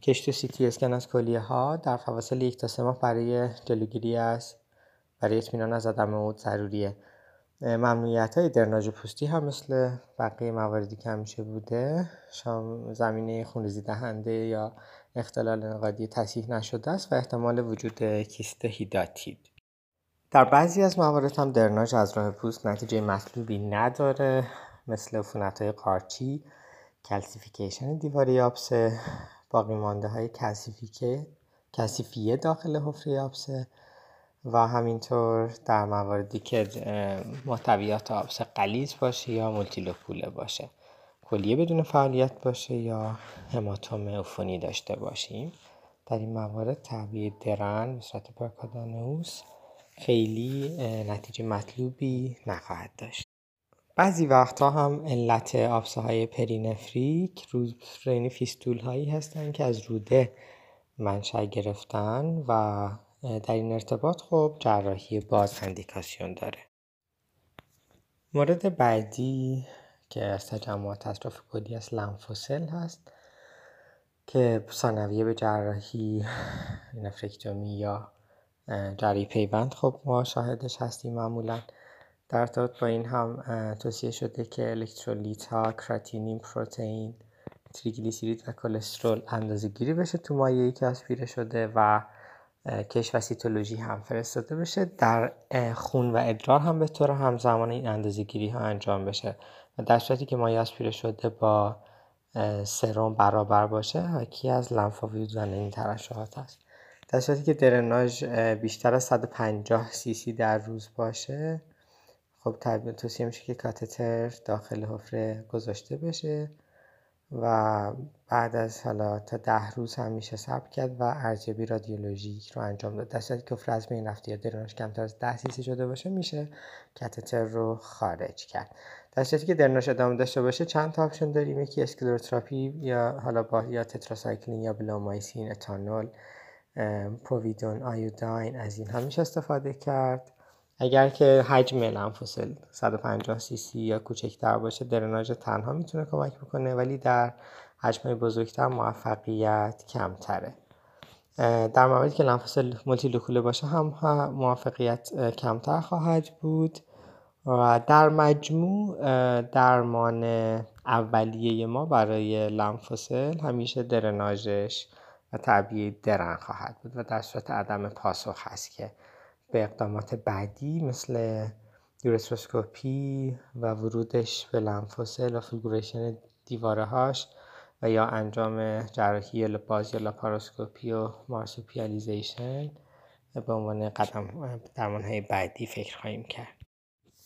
کشت سی تی اسکن از کلیه ها در فواصل 1 تا 3 ماه برای جلوگیری از اطمینان از عدم عود ضروریه. ممنوعیت‌های درناژ پوستی هم مثل بقیه مواردی که همیشه بوده زمینه خونریزی دهنده یا اختلال انقادی تصحیح نشده است و احتمال وجود کیست هیداتید. در بعضی از موارد هم درناژ از راه پوست نتیجه مطلوبی نداره، مثل عفونت‌های قارچی، کلسیفیکیشن دیواره یابسه، باقی مانده‌های کلسیفیه داخل حفره یابسه و همینطور در مواردی که محتویات آبسه غلیظ باشه یا مولتیلوپوله باشه، کلیه بدون فعالیت باشه یا هماتوم عفونی داشته باشیم. در این موارد تعبیه درن به صورت پرکادانئوس خیلی نتیجه مطلوبی نخواهد داشت. بعضی وقتا هم علت آبسه های پرینفریک رودرین فیستول هایی هستن که از روده منشأ گرفتن و در این ارتباط خب جراحی باز اندیکاسیون داره. مورد بعدی که از تجمعات اطراف کلی از لنفوسل هست که ثانویه به جراحی نفرکتومی یا جراحی پیوند خب ما شاهدش هستیم. معمولا در ارتباط با این هم توصیه شده که الکترولیت ها، کراتینین، پروتئین، تریگلیسیرید و کلسترول اندازه گیری بشه تو مایعی که آسپیره شده و کشف و سیتولوژی هم فرستاده بشه. در خون و ادرار هم به طور همزمان این اندازه‌گیری ها انجام بشه و در صورتی که مایع آسپیره شده با سرم برابر باشه حاکی از لنفاویود و این ترشحات است. در صورتی که درناژ بیشتر از 150 سی سی در روز باشه خب طبیعتاً توصیه میشه که کاتتر داخل حفره گذاشته بشه و بعد از حالا تا 10 روز هم میشه صبر کرد و ارجبی رادیولوژیک رو انجام داد. در صورتی که حفره از بین رفته یا درناژ کمتر از 10 سی‌سی شده باشه میشه کاتتر رو خارج کرد. در صورتی که درناژ ادامه داشته باشه چند تا آپشن داریم، یکی اسکلروتراپی یا حالا با یا تتراسایکلین یا بلومایسین، اتانول، پروویدون، آیودین، از این هم میشه استفاده کرد. اگر که حجم لنفوسل 150 سی سی یا کوچکتر باشه درناژ تنها میتونه کمک بکنه، ولی در حجم بزرگتر موفقیت کمتره. در مواردی که لنفوسل مولتیلوکوله باشه هم موفقیت کمتر خواهد بود و در مجموع درمان اولیه ما برای لنفوسل همیشه درناژش و تعبیه درن خواهد بود و در صورت عدم پاسخ هست که به اقدامات بعدی مثل یورتروسکوپی و ورودش به لنفوسل و فلگوریشن دیواره هاش و یا انجام جراحی باز یا لاپاروسکوپی و مارسوپیالیزیشن به عنوان قدم درمان های بعدی فکر خواهیم کرد.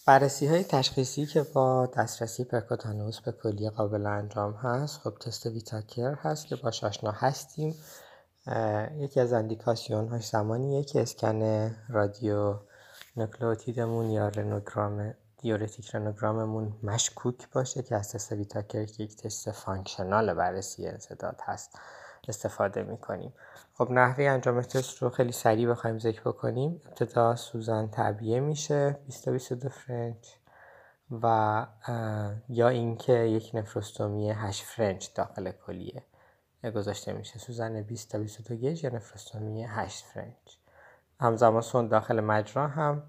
بررسی های تشخیصی که با دسترسی پرکوتانئوس به کلیه قابل انجام هست خب تست ویتاکر هست که باش آشنا هستیم. یکی از اندیکاسیون هاش زمانیه که اسکن رادیو نوکلئوتیدمون یا رنوگرام دیورتیک رنوگراممون مشکوک باشه که از تست ویتاکر که یک تست فانکشنال بررسی انسداد هست استفاده میکنیم. خب نحوه انجام تست رو خیلی سریع بخوایم ذکر بکنیم، ابتدا سوزن تعبیه میشه 20-22 فرنچ و یا اینکه یک نفروستومی 8 فرنچ داخل کلیه گذاشته میشه، سوزن 20-22 گیج یا نفروستومی 8 فرنچ. همزمان سوند داخل مجرا هم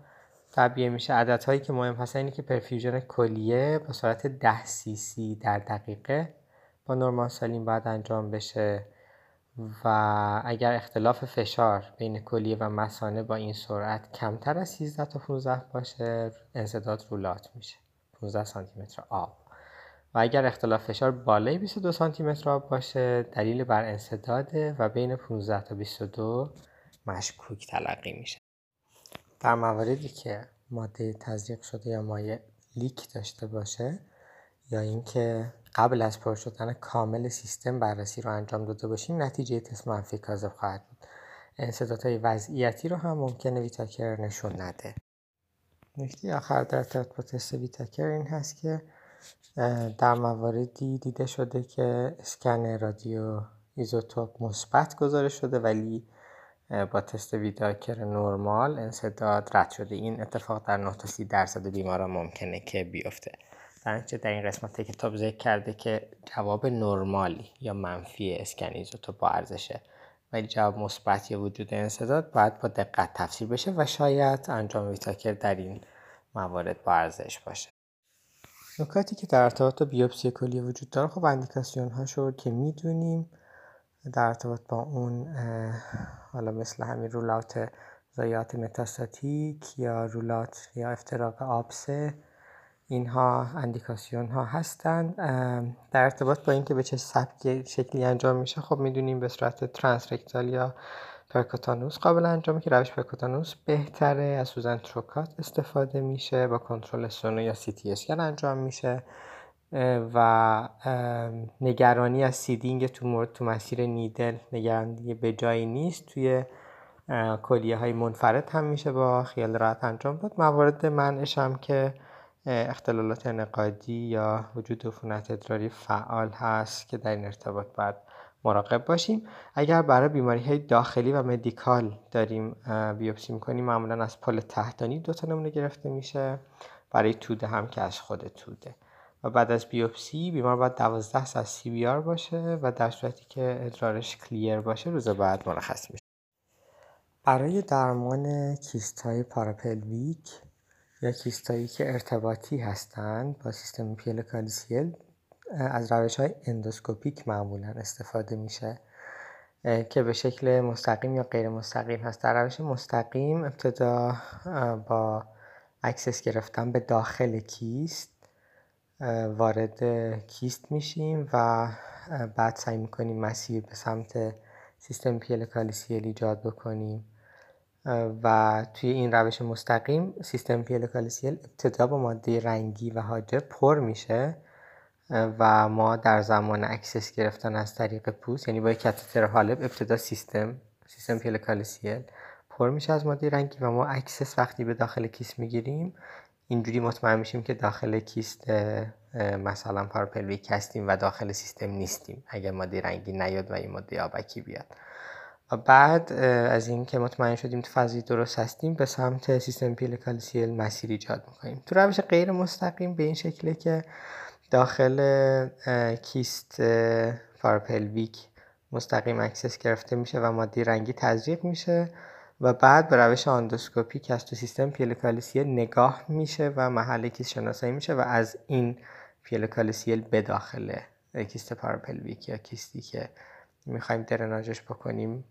تعبیه میشه. عددهایی که مهم هستن اینه که پرفیوژن کلیه به سرعت 10 سی سی در دقیقه با نورمال سالین باید انجام بشه و اگر اختلاف فشار بین کلیه و مثانه با این سرعت کمتر از 13-15 باشه انسداد رولات میشه 15 سانتی متر آب و اگر اختلاف فشار بالای 22 سانتی متر آب باشه دلیل بر انسداده و بین 15-22 مشکوک تلقی میشه. در مواردی که ماده تزریق شده یا مایع لیک داشته باشه یا اینکه قبل از پر شدن کامل سیستم بررسی رو انجام داده باشیم نتیجه تست منفی کاذب خواهد بود. انسدادهای وضعیتی رو هم ممکنه ویتاکر نشون نده. نکته آخر در ارتباط با تست ویتاکر این هست که در مواردی دیده شده که اسکن رادیو ایزوتوپ مثبت گزارش شده ولی با تست ویتاکر نورمال انسداد رد شده. این اتفاق در 9-30% بیماران ممکنه که بیفته. در این قسمت کتاب ذکر کرده که جواب نورمالی یا منفی اسکن ایزوتوپ با ارزشه ولی جواب مثبت یا وجود انسداد باید با دقت تفسیر بشه و شاید انجام ویتاکر در این موارد با ارزش باشه. نکاتی که در ارتباط با بیوپسی کلیه وجود داره، خب اندیکاسیون هاش رو که میدونیم، در ارتباط با اون حالا مثل همین رولات ضایعات متاستاتیک یا رولات یا افتراق آبسه، اینها اندیکاسیون ها هستند. در ارتباط با اینکه به چه سبک شکلی انجام میشه، خب میدونیم به صورت ترانس رکتال یا پرکوتانوس قابل انجامه که روش پرکوتانوس بهتره، از سوزن تروکات استفاده میشه، با کنترل سونو یا سی تی اسکن انجام میشه و نگرانی از سیدینگ تومور تو مسیر نیدل نگرانی به جایی نیست. توی کلیه های منفرد هم میشه با خیال راحت انجام داد. موارد منعش هم که اختلالات انعقادی یا وجود عفونت ادراری فعال هست که در این ارتباط باید مراقب باشیم. اگر برای بیماری های داخلی و مدیکال داریم بیوپسی میکنیم، معمولا از پل تحتانی 2 تا نمونه گرفته میشه، برای توده هم که از خود توده. و بعد از بیوپسی بیمار باید 12 ساعت از CBR باشه و در صورتی که ادرارش کلیر باشه روز بعد مرخص میشه. برای درمان کیست‌های پاراپلویک یا کیستایی که ارتباطی هستند با سیستم پیلوکالیسیل، از روش‌های اندوسکوپیک معمولاً استفاده میشه که به شکل مستقیم یا غیر مستقیم هست. در روش مستقیم ابتدا با اکسس گرفتن به داخل کیست وارد کیست میشیم و بعد سعی میکنیم مسیر به سمت سیستم پیلوکالیسیل ایجاد بکنیم و توی این روش مستقیم سیستم پیلوکالیسیل ابتدا با ماده رنگی و حاجب پر میشه و ما در زمان اکسس گرفتن از طریق پوست، یعنی با کاتتر حالب، ابتدا سیستم پیلوکالیسیل پر میشه از ماده رنگی و ما اکسس وقتی به داخل کیست میگیریم، اینجوری مطمئن میشیم که داخل کیست مثلا پاراپلویک هستیم و داخل سیستم نیستیم اگر ماده رنگی نیاد و این ماده آبکی بیاد. و بعد از این که مطمئن شدیم تو فضای درست هستیم، به سمت سیستم پیلوکالیسیل مسیر ایجاد میکنیم. تو روش غیر مستقیم به این شکله که داخل کیست پاراپلویک مستقیم اکسس گرفته میشه و ماده رنگی تزریق میشه و بعد به روش اندوسکوپیک از تو سیستم پیلوکالیسیل نگاه میشه و محل کیست شناسایی میشه و از این پیلوکالیسیل به داخل کیست پاراپلویک یا کیستی که میخوایم درناژش بکنیم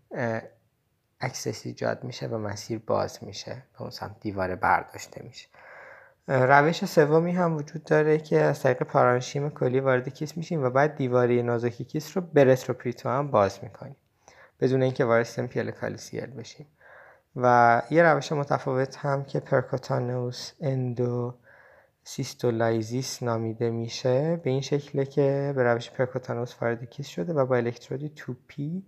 اکسس ایجاد میشه و مسیر باز میشه، به اون سمت دیواره برداشته میشه. روش سومی هم وجود داره که از طریق پارانشیم کلی وارد کیست میشیم و بعد دیواره نازکی کیست رو به رتروپریتوم باز میکنیم بدون اینکه وارد سیستم پیلوکالیسیل بشیم. و یه روش متفاوت هم که پرکوتانوس اندو سیستولایزیس نامیده میشه، به این شکله که به روش پرکوتانوس وارد کیست شده و با الکترودی توپی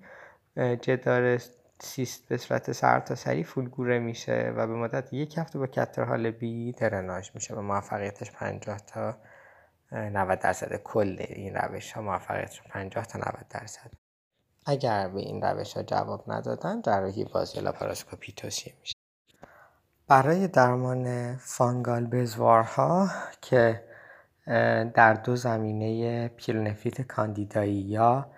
جدار سیست به صورت سرتاسری فولگوره میشه و به مدت 1 هفته با کاتتر حالبی درناژ میشه و موفقیتش 50% تا 90%. کل این روش ها موفقیتش 50% تا 90%. اگر به این روش ها جواب ندادن، جراحی باز یا لاپاراسکوپی توصیه میشه. برای درمان فانگال بزوارها که در 2 زمینه پیلونفریت کاندیدایی یا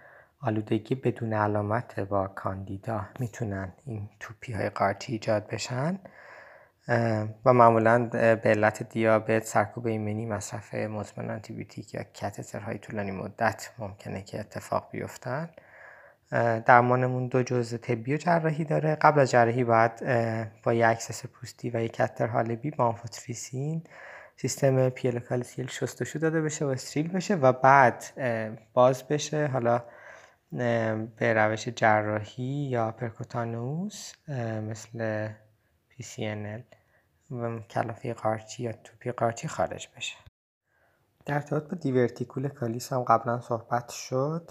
آلودگی بدون علامت با کاندیدا میتونن این توپی های قارچی ایجاد بشن و معمولا به علت دیابت، سرکوب ایمنی، مصرف مزمن آنتیبیوتیک یا کاتترهای طولانی مدت ممکنه که اتفاق بیفتن. درمانمون 2 جزء طبی و جراحی داره. قبل از جراحی باید با یک اکسس پوستی و یک کاتتر حالبی با آمفتریسین سیستم پیلوکالیسیل شستشو داده بشه و استریل بشه و بعد باز بشه، حالا به روش جراحی یا پرکوتانوس مثل PCNL و کلافه قارچی یا توپی قارچی خارج بشه. در ارتباط با دیورتیکول کالیس هم قبلا صحبت شد.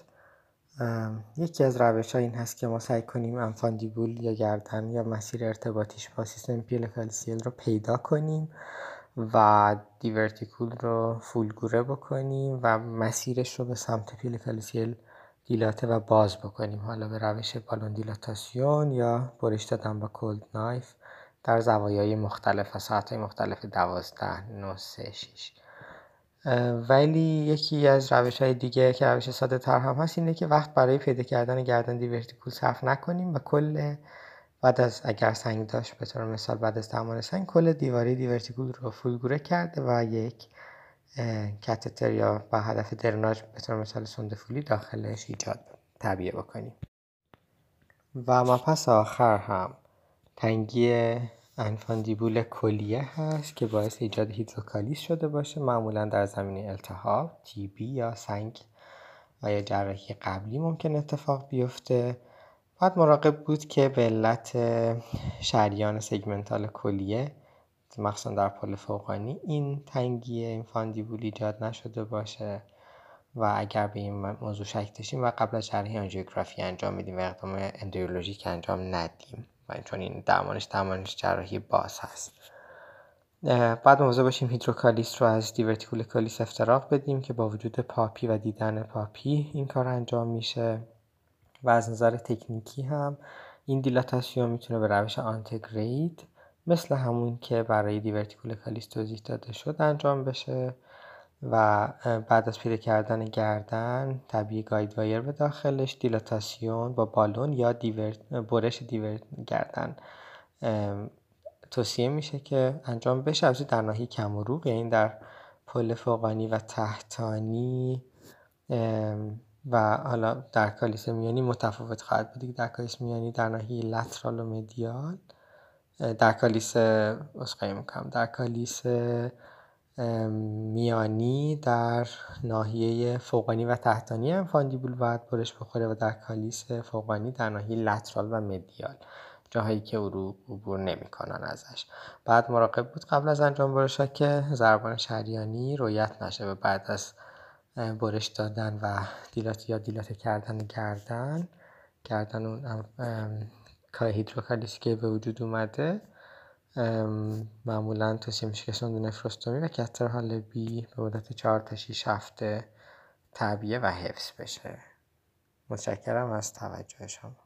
یکی از روش ها این هست که ما سعی کنیم انفاندیبول یا گردن یا مسیر ارتباطیش با سیستم پیلوکالیسیل رو پیدا کنیم و دیورتیکول رو فولگوره بکنیم و مسیرش رو به سمت پیلوکالیسیل دیلاته و باز بکنیم، حالا به روش بالون دیلاتاسیون یا برش دادن با کولد نایف در زوایای مختلف و ساعتهای مختلف 12، 9، 3، 6. ولی یکی از روش‌های دیگه که روش ساده تر هم هست اینه که وقت برای پیدا کردن گردن دیورتیکول صرف نکنیم و کل بعد از اگر سنگ داشت به طور مثال بعد از تعامل سنگ کل دیواری دیورتیکول رو فولگوره کرده و یک کاتتر یا با هدف درناژ به طور مثال سوند فولی داخلش ایجاد تعبیه بکنیم. و مبحث آخر هم تنگی انفاندیبول کلیه هست که باعث ایجاد هیدروکالیز شده باشه، معمولا در زمینه التهاب، TB یا سنگ و یا جراحی قبلی ممکن اتفاق بیفته. باید مراقب بود که به علت شریان سگمنتال کلیه مخصوصا در پل فوقانی این تنگی انفاندیبول ایجاد نشده باشه و اگر به این موضوع شک داشتیم و قبل از جراحی آنژیوگرافی انجام میدیم و اقدام اندویولوژیک انجام ندیم و چون این درمانش جراحی باز هست. بعد موضوع باشیم هیدروکالیس رو از دیورتیکول کالیس افتراق بدیم که با وجود پاپی و دیدن پاپی این کار انجام میشه و از نظر تکنیکی هم این دیلاتاسیون میتونه به روش آنتگرید مثل همون که برای دیورتیکول کالیس توضیح داده شد انجام بشه و بعد از پیدا کردن گردن طبیعی گاید وایر به داخلش دیلاتاسیون با بالون یا برش دیورت گردن توصیه میشه که انجام بشه. از در ناحیه کم و رو یعنی در پل فوقانی و تحتانی و حالا در کالیس میانی متفاوت خواهد بود. در کالیس میانی در ناحیه لترال و مدیال، در کالیس اسقای میکنم در کالیس میانی در ناحیه فوقانی و تحتانی انفاندیبول باید برش بخوره و در کالیس فوقانی در ناحیه لترال و مدیال جاهایی که عبور نمیکنن ازش. بعد مراقب بود قبل از انجام برش ها که ضربان شریانی رویت نشه و بعد از برش دادن و دیلاته کردن گردن اون هیدروکالیسی که به وجود اومده معمولا توصیه میشه که سوند نفروستومی و کاتتر حال بی به مدت 4 تا 6 هفته تعبیه و حفظ بشه. متشکرم از توجه شما.